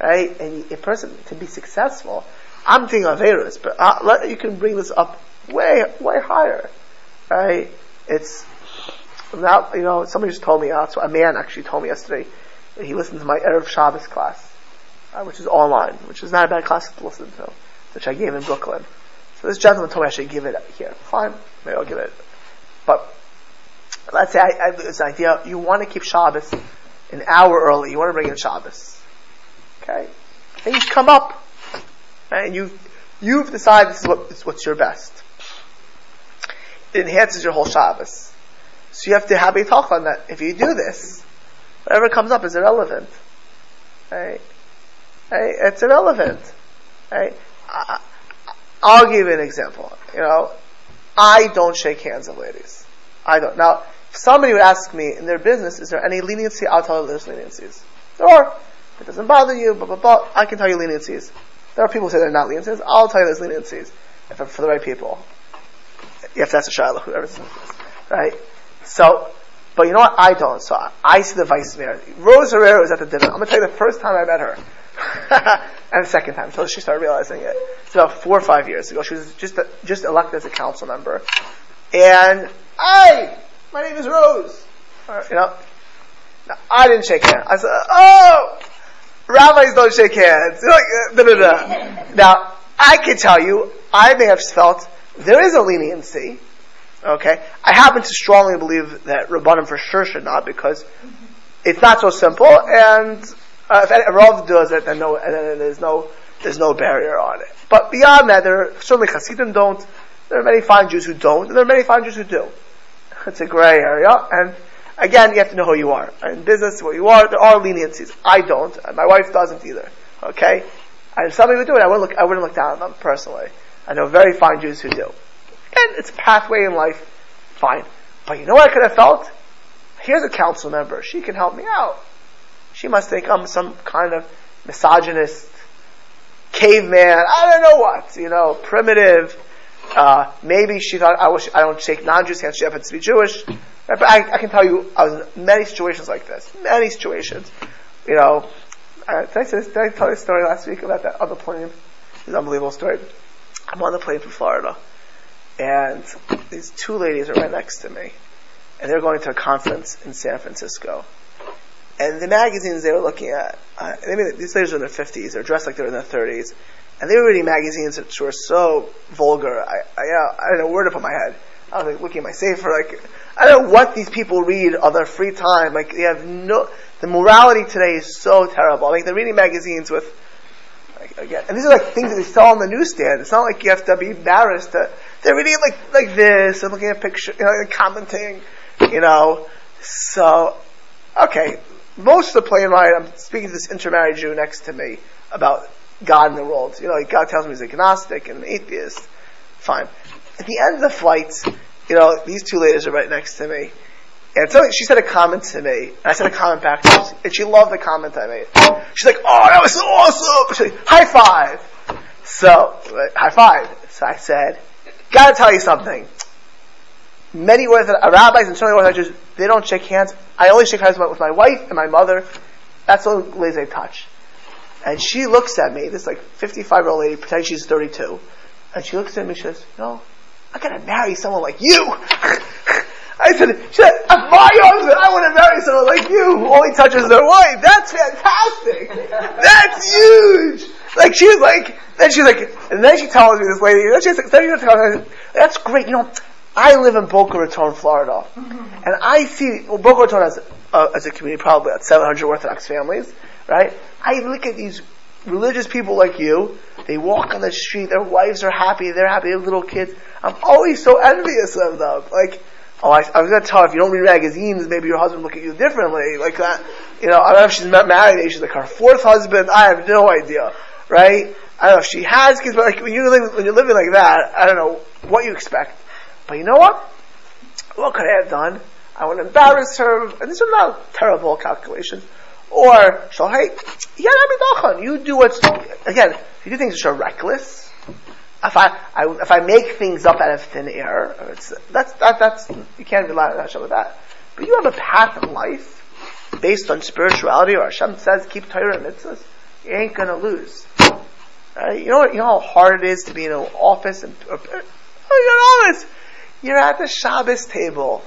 Right? And a person, to be successful, I'm thinking of Averis, but you can bring this up way higher. Right? It's not, somebody just told me, a man actually told me yesterday, he listened to my Erev Shabbos class, which is online, which is not a bad class to listen to, which I gave in Brooklyn. So this gentleman told me I should give it here. Fine, maybe I'll give it. But let's say I have this idea, you want to keep Shabbos an hour early, you want to bring in Shabbos. Okay? Things come up, and you've decided this is what's your best. It enhances your whole Shabbos. So you have to have a talk on that. If you do this, whatever comes up is irrelevant. Right? It's irrelevant. Right? I'll give you an example. I don't shake hands with ladies. I don't. Now, if somebody would ask me in their business, is there any leniency? I'll tell them there's leniencies. There are. It doesn't bother you, blah, blah, blah. I can tell you leniencies. There are people who say they're not leniencies. I'll tell you there's leniencies. If it's for the right people. You have to ask a Shiloh, whoever says this. Right? So, but you know what? I don't. So I see the vice mayor. Rose Herrera was at the dinner. I'm going to tell you the first time I met her. And the second time, until she started realizing it. It's about 4 or 5 years ago. She was just elected as a council member. And, hey, my name is Rose. Now, I didn't shake hands. I said, rabbis don't shake hands. Now, I can tell you, I may have felt there is a leniency. Okay, I happen to strongly believe that Rabbanim for sure should not, because it's not so simple. And if Rav does it, then there's no barrier on it. But beyond that, there are certainly Hasidim don't. There are many fine Jews who don't, and there are many fine Jews who do. It's a gray area, and again, you have to know who you are in business. What you are, there are leniencies. I don't, and my wife doesn't either. Okay, and if somebody would do it, I wouldn't look down on them personally. I know very fine Jews who do. And it's a pathway in life, fine. But you know what I could have felt? Here's a council member. She can help me out. She must think I'm some kind of misogynist, caveman, I don't know what, primitive. Maybe she thought, I don't shake non-Jews hands, she happens to be Jewish. But I can tell you, I was in many situations like this. Many situations. Did I tell you a story last week about that other plane? It's an unbelievable story. I'm on the plane from Florida. And these two ladies are right next to me. And they're going to a conference in San Francisco. And the magazines they were looking at, these ladies are in their 50s, they're dressed like they're in their 30s. And they were reading magazines that were so vulgar, I didn't know a word up in my head. I was like looking at my safer, I don't know what these people read on their free time. They have the morality today is so terrible. They're reading magazines with, again, and these are things that they sell on the newsstand. It's not like you have to be embarrassed to. They're reading it like this and looking at pictures, commenting, So, okay, most of the plane ride, I'm speaking to this intermarried Jew next to me about God and the world. God tells me he's agnostic and an atheist. Fine. At the end of the flight, these two ladies are right next to me. And so she said a comment to me, and I said a comment back to her, and she loved the comment I made. She's like, "Oh, that was so awesome!" She's like, "High five!" So, high five. So I said, "Gotta tell you something. Many rabbis and certainly Orthodox Jews, they don't shake hands. I only shake hands with my wife and my mother. That's the only ladies I touch." And she looks at me, this 55-year-old lady, pretending she's 32, and she looks at me and she says, "I gotta marry someone like you." She said, "At my husband, I want to marry someone like you who only touches their wife. That's fantastic. That's huge." She tells me, this lady, "That's great. I live in Boca Raton, Florida, and I see Boca Raton has as a community, probably about 700 Orthodox families, right? I look at these religious people like you. They walk on the street, their wives are happy, they're happy, they have little kids. I'm always so envious of them. Like, oh, I was going to tell her, if you don't read magazines, maybe your husband will look at you differently, like that. You know, I don't know if she's married, she's like her fourth husband, I have no idea, right? I don't know if she has kids, but like, when you're living like that, I don't know what you expect. But you know what? What could I have done? I want to embarrass her, and these are not terrible calculations. Or, she'll, hey, yeah, Bitachon, you do what's, again, if you do things which are reckless, if I make things up out of thin air, that's you can't rely on Hashem with that. But you have a path in life based on spirituality, or Hashem says keep Torah and mitzvahs, you ain't gonna lose. Right? You know how hard it is to be in an office and you're at the Shabbos table.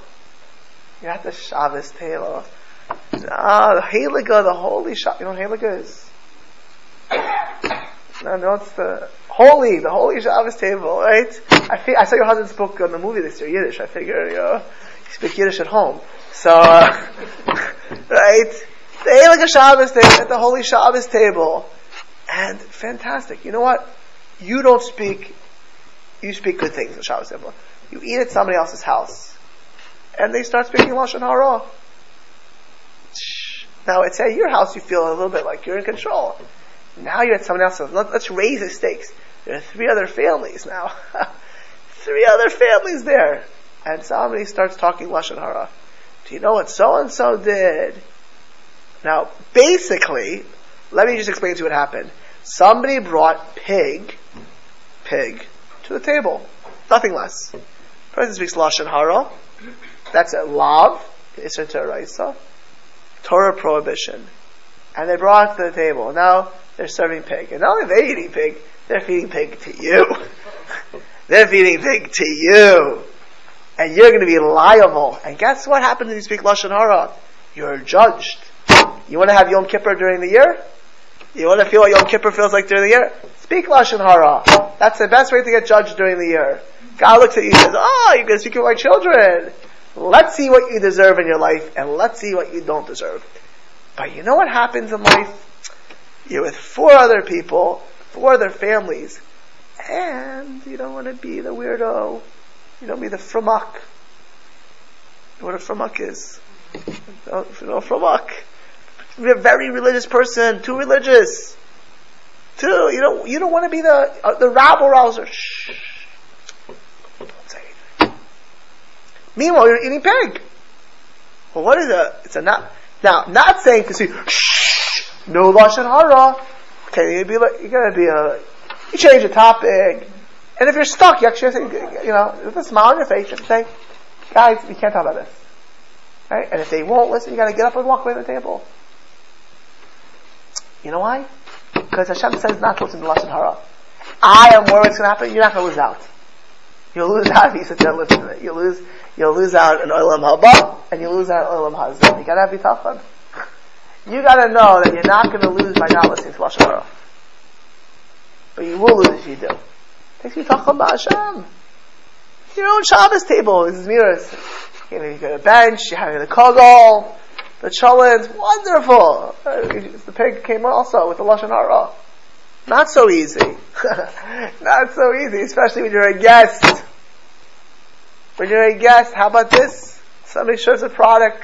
You're at the Shabbos table. The Heilige, the holy Shabbos. You know what Heilige is? No, it's the holy Shabbos table, right? I saw your husband spoke on the movie this year, Yiddish. I figure, you know, you speak Yiddish at home. So, right? The Heilige Shabbos table, at the holy Shabbos table. And fantastic. You know what? You don't speak, you speak good things at Shabbos table. You eat at somebody else's house. And they start speaking Lashon Hara. Now, it's at your house you feel a little bit like you're in control. Now you're at someone else's. Let's raise the stakes. There are three other families now. Three other families there. And somebody starts talking Lashon Hara. Do you know what so-and-so did? Now, basically, let me just explain to you what happened. Somebody brought pig, to the table. Nothing less. Person speaks Lashon Hara. That's a lav, Isur Toraisa, Torah prohibition. And they brought it to the table. Now they're serving pig. And not only are they eating pig, they're feeding pig to you. They're feeding pig to you. And you're going to be liable. And guess what happens when you speak Lashon Hara? You're judged. You want to have Yom Kippur during the year? You want to feel what Yom Kippur feels like during the year? Speak Lashon Hara. That's the best way to get judged during the year. God looks at you and says, oh, you're going to speak to my children. Let's see what you deserve in your life, and let's see what you don't deserve. But you know what happens in life? You're with four other people, four other families, and you don't want to be the weirdo. You don't be the framak. You know what a framak is? You know a framak. You're a very religious person, too religious. You don't want to be the rabble rouser. Shh. Don't say anything. Meanwhile, you're eating pig. Well, what is that? It's a not. Now, not saying to see, shh, no Lashon Hara. Okay, you change the topic. And if you're stuck, you actually have to, you know, with a smile on your face, you have to say, guys, we can't talk about this. Right? And if they won't listen, you got to get up and walk away from the table. You know why? Because Hashem says not to listen to Lashon Hara. I am worried it's going to happen. You're not going to lose out. You'll lose out if you sit there and listen to it. You'll lose out in Olam Haba, and you'll lose out in Olam Hazeh. You got to have Bitachon. You got to know that you're not going to lose by not listening to Lashon Hara. But you will lose if you do. It takes Bitachon b'Hashem. Your own Shabbos table. This is mirrors. You go to a bench, you're having the kogol, the cholent, wonderful. The pig came also with the Lashon Hara. Not so easy. Not so easy, especially when you're a guest. When you're a guest, how about this? Somebody shows a product.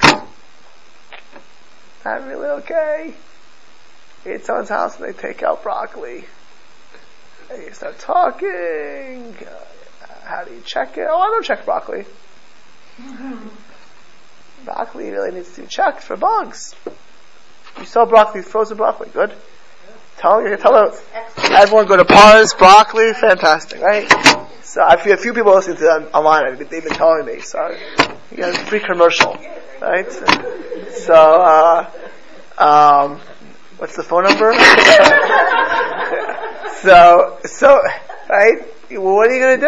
Not really okay. It's someone's house and they take out broccoli. And you start talking. How do you check it? Oh, I don't check broccoli. Broccoli really needs to be checked for bugs. You saw broccoli, frozen broccoli, good. Tell them, everyone go to Paris, broccoli, fantastic, right? So I feel a few people listening to them online, they've been telling me, so you know, it's a free commercial, right? So, what's the phone number? so, right? Well, what are you going to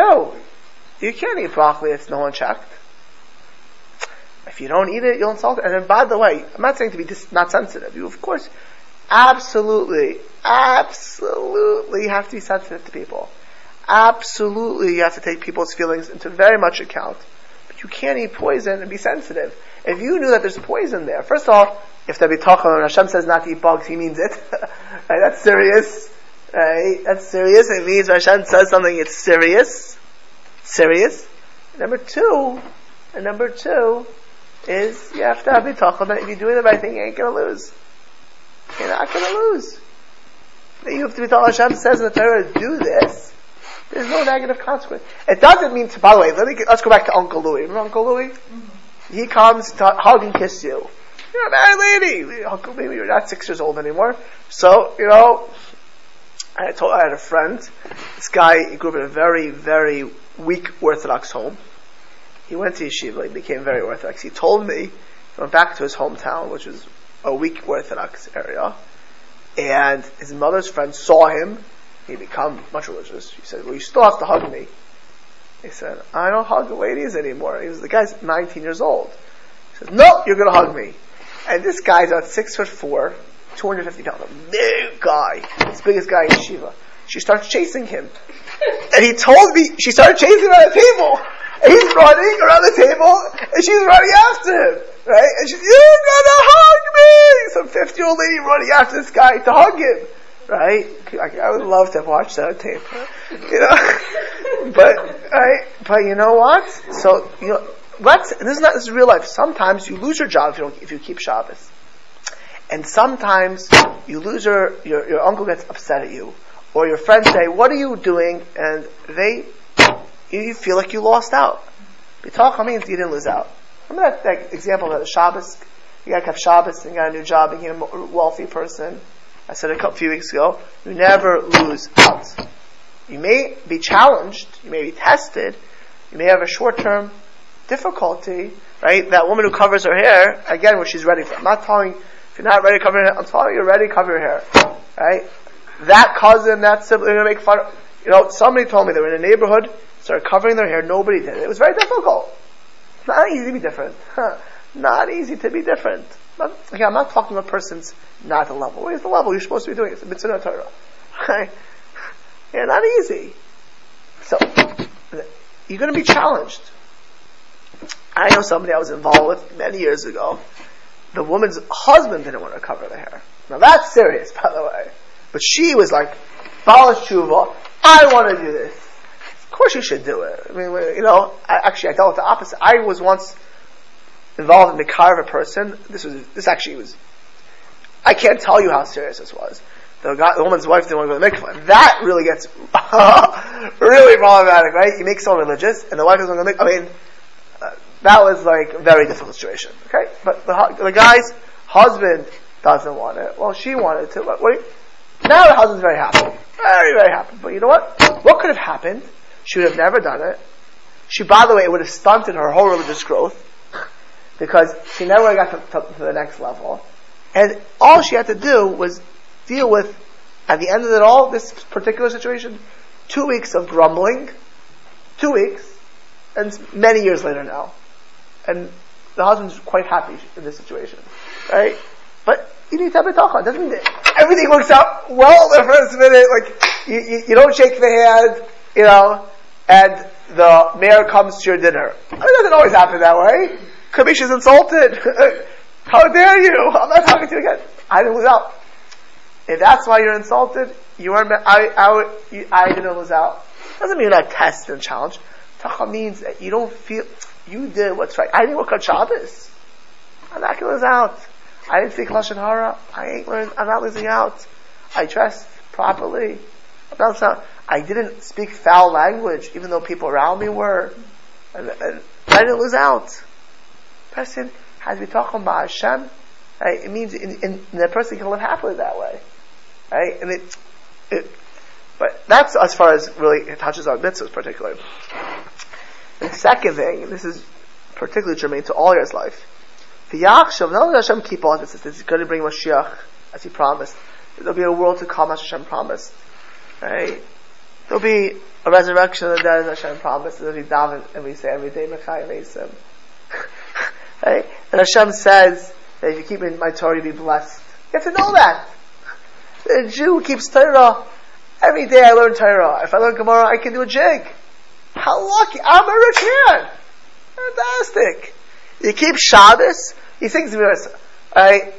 do? You can't eat broccoli if no one checked. If you don't eat it, you'll insult it. And then, by the way, I'm not saying to be not sensitive. You, of course, absolutely have to be sensitive to people. Absolutely, you have to take people's feelings into very much account. But you can't eat poison and be sensitive. If you knew that there's poison there, first of all, if the Bitachon and Hashem says not to eat bugs, he means it. Right, that's serious. Right? That's serious. It means when Hashem says something, it's serious. Serious. Number two is you have to have Bitachon that if you're doing the right thing, you ain't going to lose. You're not going to lose. You have to be told Hashem says in the Torah, do this. There's no negative consequence. It doesn't mean to, by the way, let's go back to Uncle Louis. Remember Uncle Louis? Mm-hmm. He comes to hug and kiss you. You're a married lady. Uncle Louis, you're not 6 years old anymore. So, you know, I had a friend. This guy, he grew up in a very, very weak Orthodox home. He went to yeshiva. He became very Orthodox. He told me, he went back to his hometown, which was a weak Orthodox area. And his mother's friend saw him. He become much religious. He said, well, you still have to hug me. He said, I don't hug the ladies anymore. He was, the guy's 19 years old. He said, no, you're going to hug me. And this guy's about 6'4", 250 pounds, a big guy. He's the biggest guy in yeshiva. She starts chasing him. And he told me, she started chasing him at the table. And he's running around the table, and she's running after him. Right? And she's, you're going to hug me! Some 50-year-old lady running after this guy to hug him. Right? I would love to have watched that tape. You know? But you know what? So, you know, this is real life. Sometimes you lose your job if you keep Shabbos. And sometimes you lose your uncle gets upset at you. Or your friends say, what are you doing? And you feel like you lost out. Bitachon means you didn't lose out. Remember that example of the Shabbos? You got to kept Shabbos and got a new job and became a wealthy person. I said a few weeks ago, you never lose out. You may be challenged, you may be tested, you may have a short-term difficulty, right? That woman who covers her hair, again, when she's ready for it. I'm not telling if you're not ready to cover your hair, I'm telling you ready to cover your hair, right? That cousin, that sibling, you're going to make fun of. You know, somebody told me they were in a neighborhood, started covering their hair, nobody did it. It was very difficult. It's not easy to be different. Not easy to be different. Okay, I'm not talking about persons not the level. Where's the level you're supposed to be doing? It's a mitzvah Torah. Okay. Yeah, not easy. So, you're going to be challenged. I know somebody I was involved with many years ago. The woman's husband didn't want to cover the hair. Now that's serious, by the way. But she was like, Baal Shuvah, I want to do this. Of course you should do it. I mean, you know, I dealt with the opposite. I was once involved in the car of a person. This actually was. I can't tell you how serious this was. The woman's wife didn't want to go to the mikvah. That really gets really problematic, right? You make someone religious, and the wife doesn't want to go to the mikvah. I mean, that was like a very difficult situation. Okay, but the guy's husband doesn't want it. Well, she wanted to. But now the husband's very happy, very very happy. But you know what? What could have happened? She would have never done it. She, by the way, would have stunted her whole religious growth. Because she never got to the next level. And all she had to do was deal with, at the end of it all, this particular situation, 2 weeks of grumbling, 2 weeks, and many years later now. And the husband's quite happy in this situation. Right? But you need to have bitachon. Doesn't mean that everything works out well the first minute. Like, you don't shake the hand, you know, and the mayor comes to your dinner. I mean, it doesn't always happen that way. Could be she's insulted. How dare you? I'm not talking to you again. I didn't lose out. If that's why you're insulted, you are. I didn't lose out. Doesn't mean you're not tested and challenged. Tacha means that you don't feel you did what's right. I didn't work on Shabbos. I'm not gonna lose out. I didn't speak lashon hara. I'm not losing out. I dressed properly. I didn't speak foul language, even though people around me were. And I didn't lose out. Person has bitachon b'Hashem. Right? It means that person can live happily that way, right? And but that's as far as really it touches on mitzvahs, particularly. The second thing, and this is particularly germane to all your life, the Yachshav. Not only does Hashem keep all His mitzvahs, He's going to bring Mashiach as He promised. There'll be a world to come as Hashem promised, right? There'll be a resurrection of the dead as Hashem promised. There'll be daven, and we say every day Mechayim Eisim. Right? And Hashem says that if you keep my Torah, you'll be blessed. You have to know that. The Jew keeps Torah. Every day I learn Torah. If I learn Gemara, I can do a jig. How lucky! I'm a rich man. Fantastic. You keep Shabbos, you think it's right?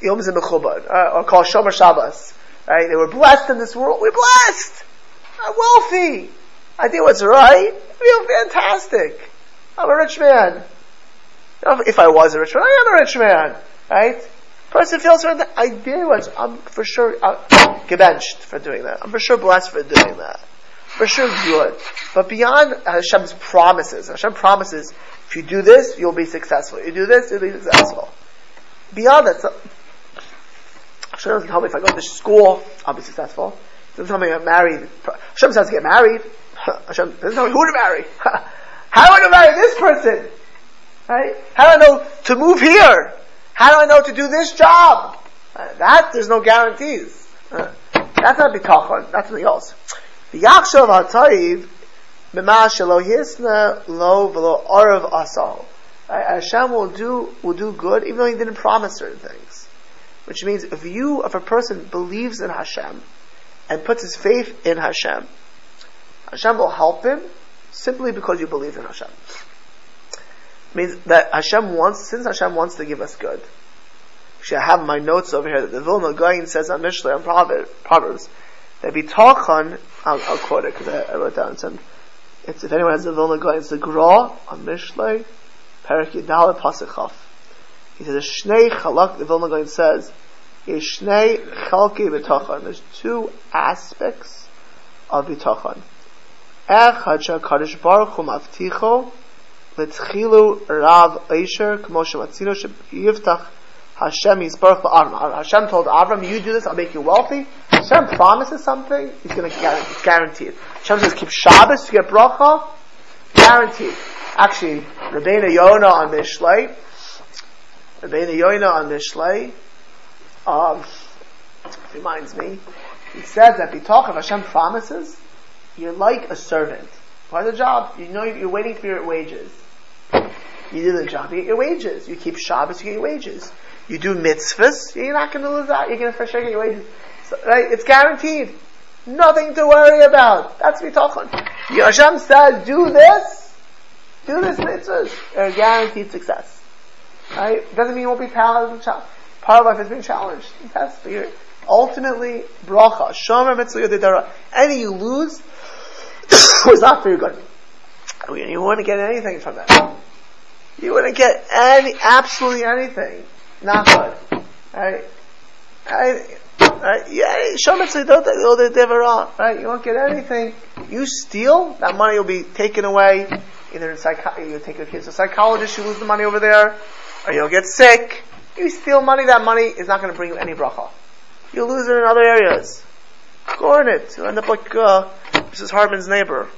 Yom Zimachubad, or called Shomer Shabbos. Right? They were blessed in this world. We're blessed. I'm wealthy. I did what's right. I feel fantastic. I'm a rich man. If I was a rich man, I am a rich man. Right? Person feels that I did what's. I'm for sure gebenched for doing that. I'm for sure blessed for doing that. For sure good. But beyond Hashem's promises, Hashem promises if you do this, you'll be successful. If you do this, you'll be successful. Beyond that, so Hashem doesn't tell me if I go to school, I'll be successful. He doesn't tell me I'm married. Hashem says get married. Hashem doesn't tell me who to marry. How do I know to marry this person? Right? How do I know to move here? How do I know to do this job? That, there's no guarantees. That's not Bitachon. That's something else. V'yachshav ha'tayv b'ma shelo hisna lo v'lo orav asal. Hashem will do good even though He didn't promise certain things. Which means if a person believes in Hashem and puts his faith in Hashem, Hashem will help him simply because you believe in Hashem. It means that Hashem wants to give us good. Actually, I have my notes over here that the Vilna Gaon says on Mishnah and Proverbs that Bitachon, I'll quote it because I wrote down some. It's, if anyone has the Vilna Gaon, it's the Gra on Mishlei, Perek Yidal Pasachaf. He says, "Shnei Chalak." The Vilna Gaon says, "Shnei Chalki Bitachon." There's two aspects of Bitachon. Echad sheHakadosh Baruch Hu Mavticho L'Tchilu Rav Eisher K'mo Shematzino Sheyiftach Hashem Yisbarach L'Avram. Hashem told Avram, "You do this, I'll make you wealthy." Hashem promises something, He's going to guarantee it. Hashem says, "Keep Shabbos to get bracha," guaranteed. Actually, Rebbeinu Yona on Mishlei, reminds me, he says that Bitachon, Hashem promises, you're like a servant. Part of the job, you know you're waiting for your wages. You do the job, you get your wages. You keep Shabbos, you get your wages. You do mitzvahs, you're not going to lose out. You're going to for sure get your wages. So, right? It's guaranteed. Nothing to worry about. That's Bitachon. Hashem says, do this mitzvahs, are guaranteed success. Right? Doesn't mean you won't be challenged. Part of life is being challenged. That's weird. Ultimately, bracha, shomer mitzvah yodidara. Anything you lose was not for your good. You wouldn't get anything from that. You wouldn't get absolutely anything. Not good. Right? Shomer mitzvah yodidara. Right? You won't get anything. You steal, that money will be taken away. Either you'll take your kids to a psychologist, you lose the money over there, or you'll get sick. You steal money, that money is not going to bring you any bracha. You'll lose it in other areas. Scorn it. You'll end up like Mrs. Hartman's neighbor,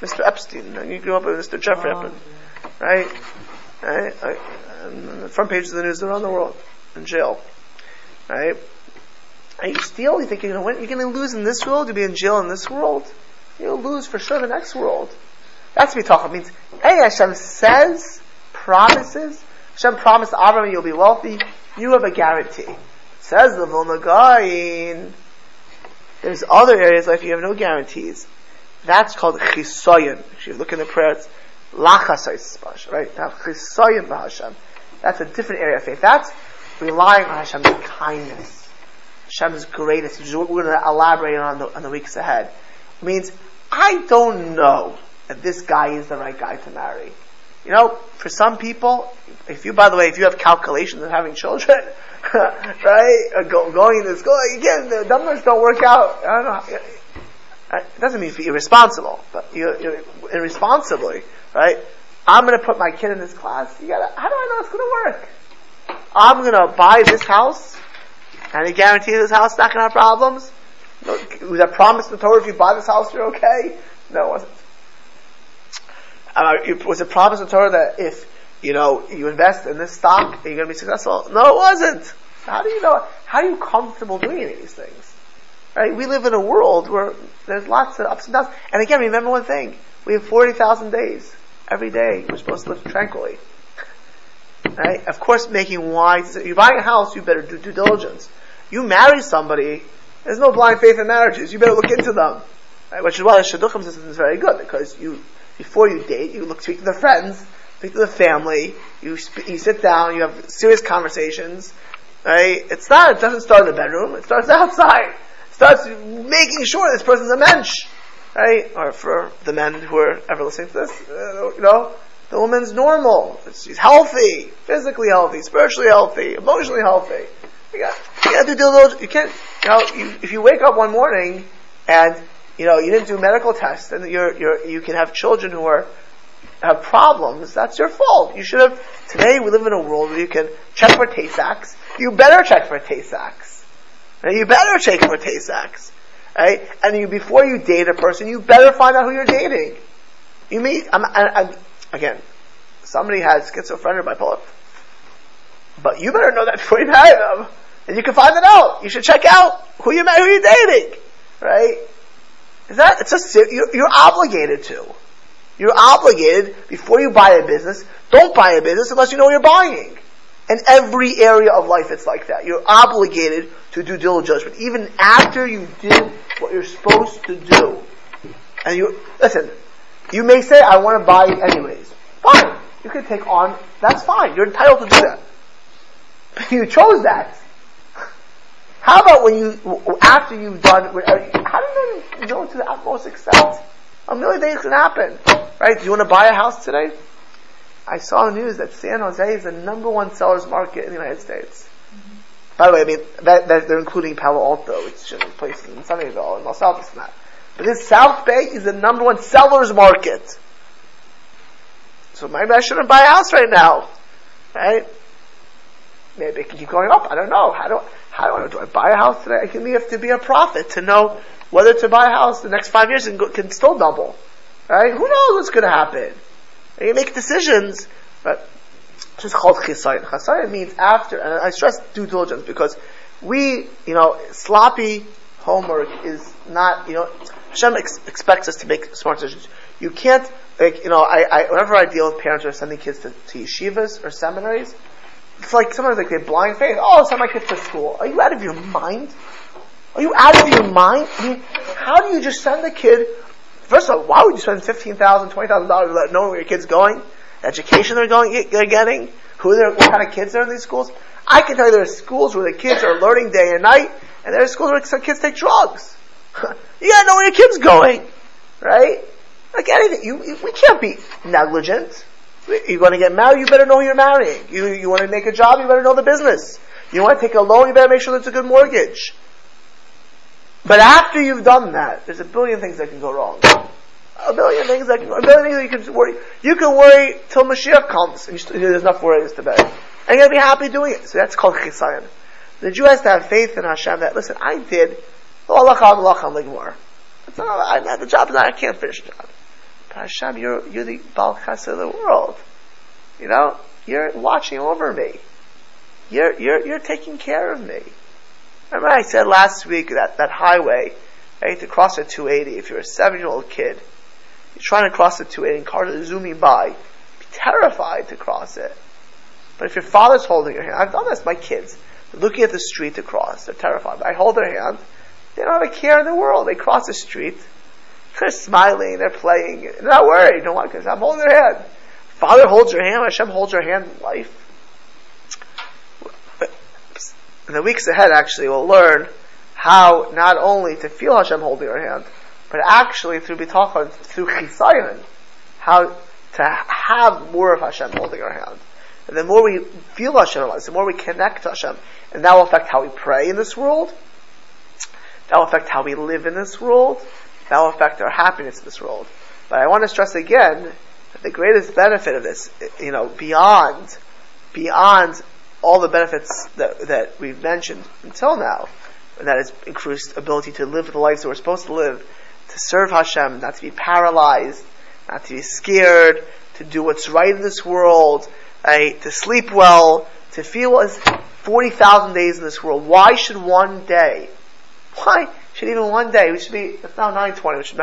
Mr. Epstein. You grew up with Mr. Jeffrey Epstein. Right? On the front page of the news around the world, in jail. Right? And you steal, you think you're going to win. You're going to lose in this world, you'll be in jail in this world. You'll lose for sure the next world. That's Bitachon. It means, hey, Hashem says, promises. Hashem promised Abraham you'll be wealthy. You have a guarantee. Says the Vilna Gaon. There's other areas like you have no guarantees. That's called chisoyon. If you look in the prayer, it's lachasayis, right? Now chisoyon b'Hashem. That's a different area of faith. That's relying on Hashem's kindness, Hashem's greatness, which is what we're going to elaborate on the weeks ahead. It means I don't know that this guy is the right guy to marry. You know, for some people, if you have calculations of having children, right, or going to school, again, the numbers don't work out. I don't know. It doesn't mean you're irresponsible, but you're irresponsibly, right? I'm going to put my kid in this class. How do I know it's going to work? I'm going to buy this house, and I guarantee this house is not going to have problems. Was that promised in the Torah if you buy this house, you're okay? No, it wasn't. It was a promise in Torah that if you invest in this stock, you're going to be successful. No, it wasn't. How do you know? How are you comfortable doing these things? Right? We live in a world where there's lots of ups and downs. And again, remember one thing: we have 40,000 days. Every day we're supposed to live tranquilly. Right? Of course, making wise. You're buying a house, you better do due diligence. You marry somebody. There's no blind faith in marriages. You better look into them. Right? Which is why the shidduchim system is very good because you. before you date, you look, speak to the friends, speak to the family, you sit down, you have serious conversations, right? It doesn't start in the bedroom, it starts outside. It starts making sure this person's a mensch, right? Or for the men who are ever listening to this, the woman's normal. She's healthy, physically healthy, spiritually healthy, emotionally healthy. You got to do those. You can't. If you wake up one morning and you didn't do medical tests, and you can have children who have problems. That's your fault. You should have. Today we live in a world where you can check for Tay-Sachs. You better check for Tay-Sachs. You better check for Tay-Sachs. Right? And before you date a person, you better find out who you're dating. You meet. Again, somebody has schizophrenia or bipolar, but you better know that before you marry them, and you can find it out. You should check out who you're dating, right? You're obligated to. You're obligated before you buy a business. Don't buy a business unless you know what you're buying. In every area of life, it's like that. You're obligated to do due diligence, even after you did what you're supposed to do. And listen. You may say, I want to buy it anyways. Fine. You can take on, that's fine. You're entitled to do that. But you chose that. How about after you've done, how do you go to the utmost extent? A million things can happen. Right? Do you want to buy a house today? I saw on the news that San Jose is the #1 seller's market in the United States. Mm-hmm. By the way, they're including Palo Alto, which is places in Sunnyvale and Los Altos and that. But this South Bay is the #1 seller's market. So maybe I shouldn't buy a house right now. Right? Maybe it can keep going up. I don't know. How do I buy a house today? I can have to be a prophet to know whether to buy a house the next 5 years and can still double. Right? Who knows what's going to happen? You make decisions, but it's just called chisayon. Chisayon means after, and I stress due diligence because sloppy homework is not, Hashem expects us to make smart decisions. You can't, whenever I deal with parents who are sending kids to yeshivas or seminaries, it's like sometimes they have blind faith. Oh, send my kids to school. Are you out of your mind? I mean, how do you just send a kid? First of all, why would you spend $15,000, $20,000 without knowing where your kid's going, the education they're getting, what kind of kids are in these schools? I can tell you there are schools where the kids are learning day and night, and there are schools where some kids take drugs. You gotta know where your kid's going, right? Like anything, we can't be negligent. You're going to get married, you better know who you're marrying. You want to make a job, you better know the business. You want to take a loan, you better make sure it's a good mortgage. But after you've done that, there's a billion things that can go wrong. A billion things that you can worry. You can worry till Mashiach comes, and there's enough worries to bear. And you're going to be happy doing it. So that's called chisayon. The Jew has to have faith in Hashem that, listen, I did. The job is not, I can't finish the job. But Hashem, you're the Baruch Hashem of the world. You're watching over me. You're taking care of me. Remember I said last week that highway, right, to cross the 280, if you're a 7-year-old kid, you're trying to cross the 280 and cars are zooming by, be terrified to cross it. But if your father's holding your hand, I've done this, my kids, they're looking at the street to cross, they're terrified. I hold their hand, they don't have a care in the world. They cross the street, they're smiling, they're playing, they're not worried. No one can say, I'm holding their hand. Father holds your hand, Hashem holds your hand in life. In the weeks ahead, actually, we'll learn how not only to feel Hashem holding our hand, but actually through Bitachon, through Chisayon, how to have more of Hashem holding our hand. And the more we feel Hashem in life, the more we connect to Hashem, and that will affect how we pray in this world, that will affect how we live in this world, that will affect our happiness in this world. But I want to stress again that the greatest benefit of this, beyond all the benefits that we've mentioned until now, and that is increased ability to live the lives that we're supposed to live, to serve Hashem, not to be paralyzed, not to be scared, to do what's right in this world, right? To sleep well, to feel as 40,000 days in this world. Why should even one day, it's now 9:20, we should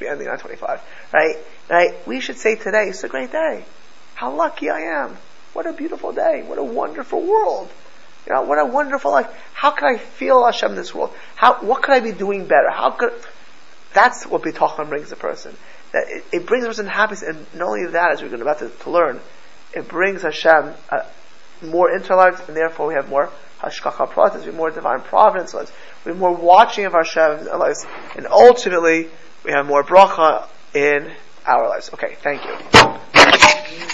be ending 9:25, right? We should say today, it's a great day. How lucky I am. What a beautiful day. What a wonderful world. What a wonderful life. How can I feel Hashem in this world? What could I be doing better? That's what Bitachon brings a person. that it brings a person happiness, and not only that, as we're about to learn, it brings Hashem more into our lives, and therefore we have more Hashkacha Pratis, we have more divine providence, we have more watching of Hashem in our lives, and ultimately we have more bracha in our lives. Okay, thank you.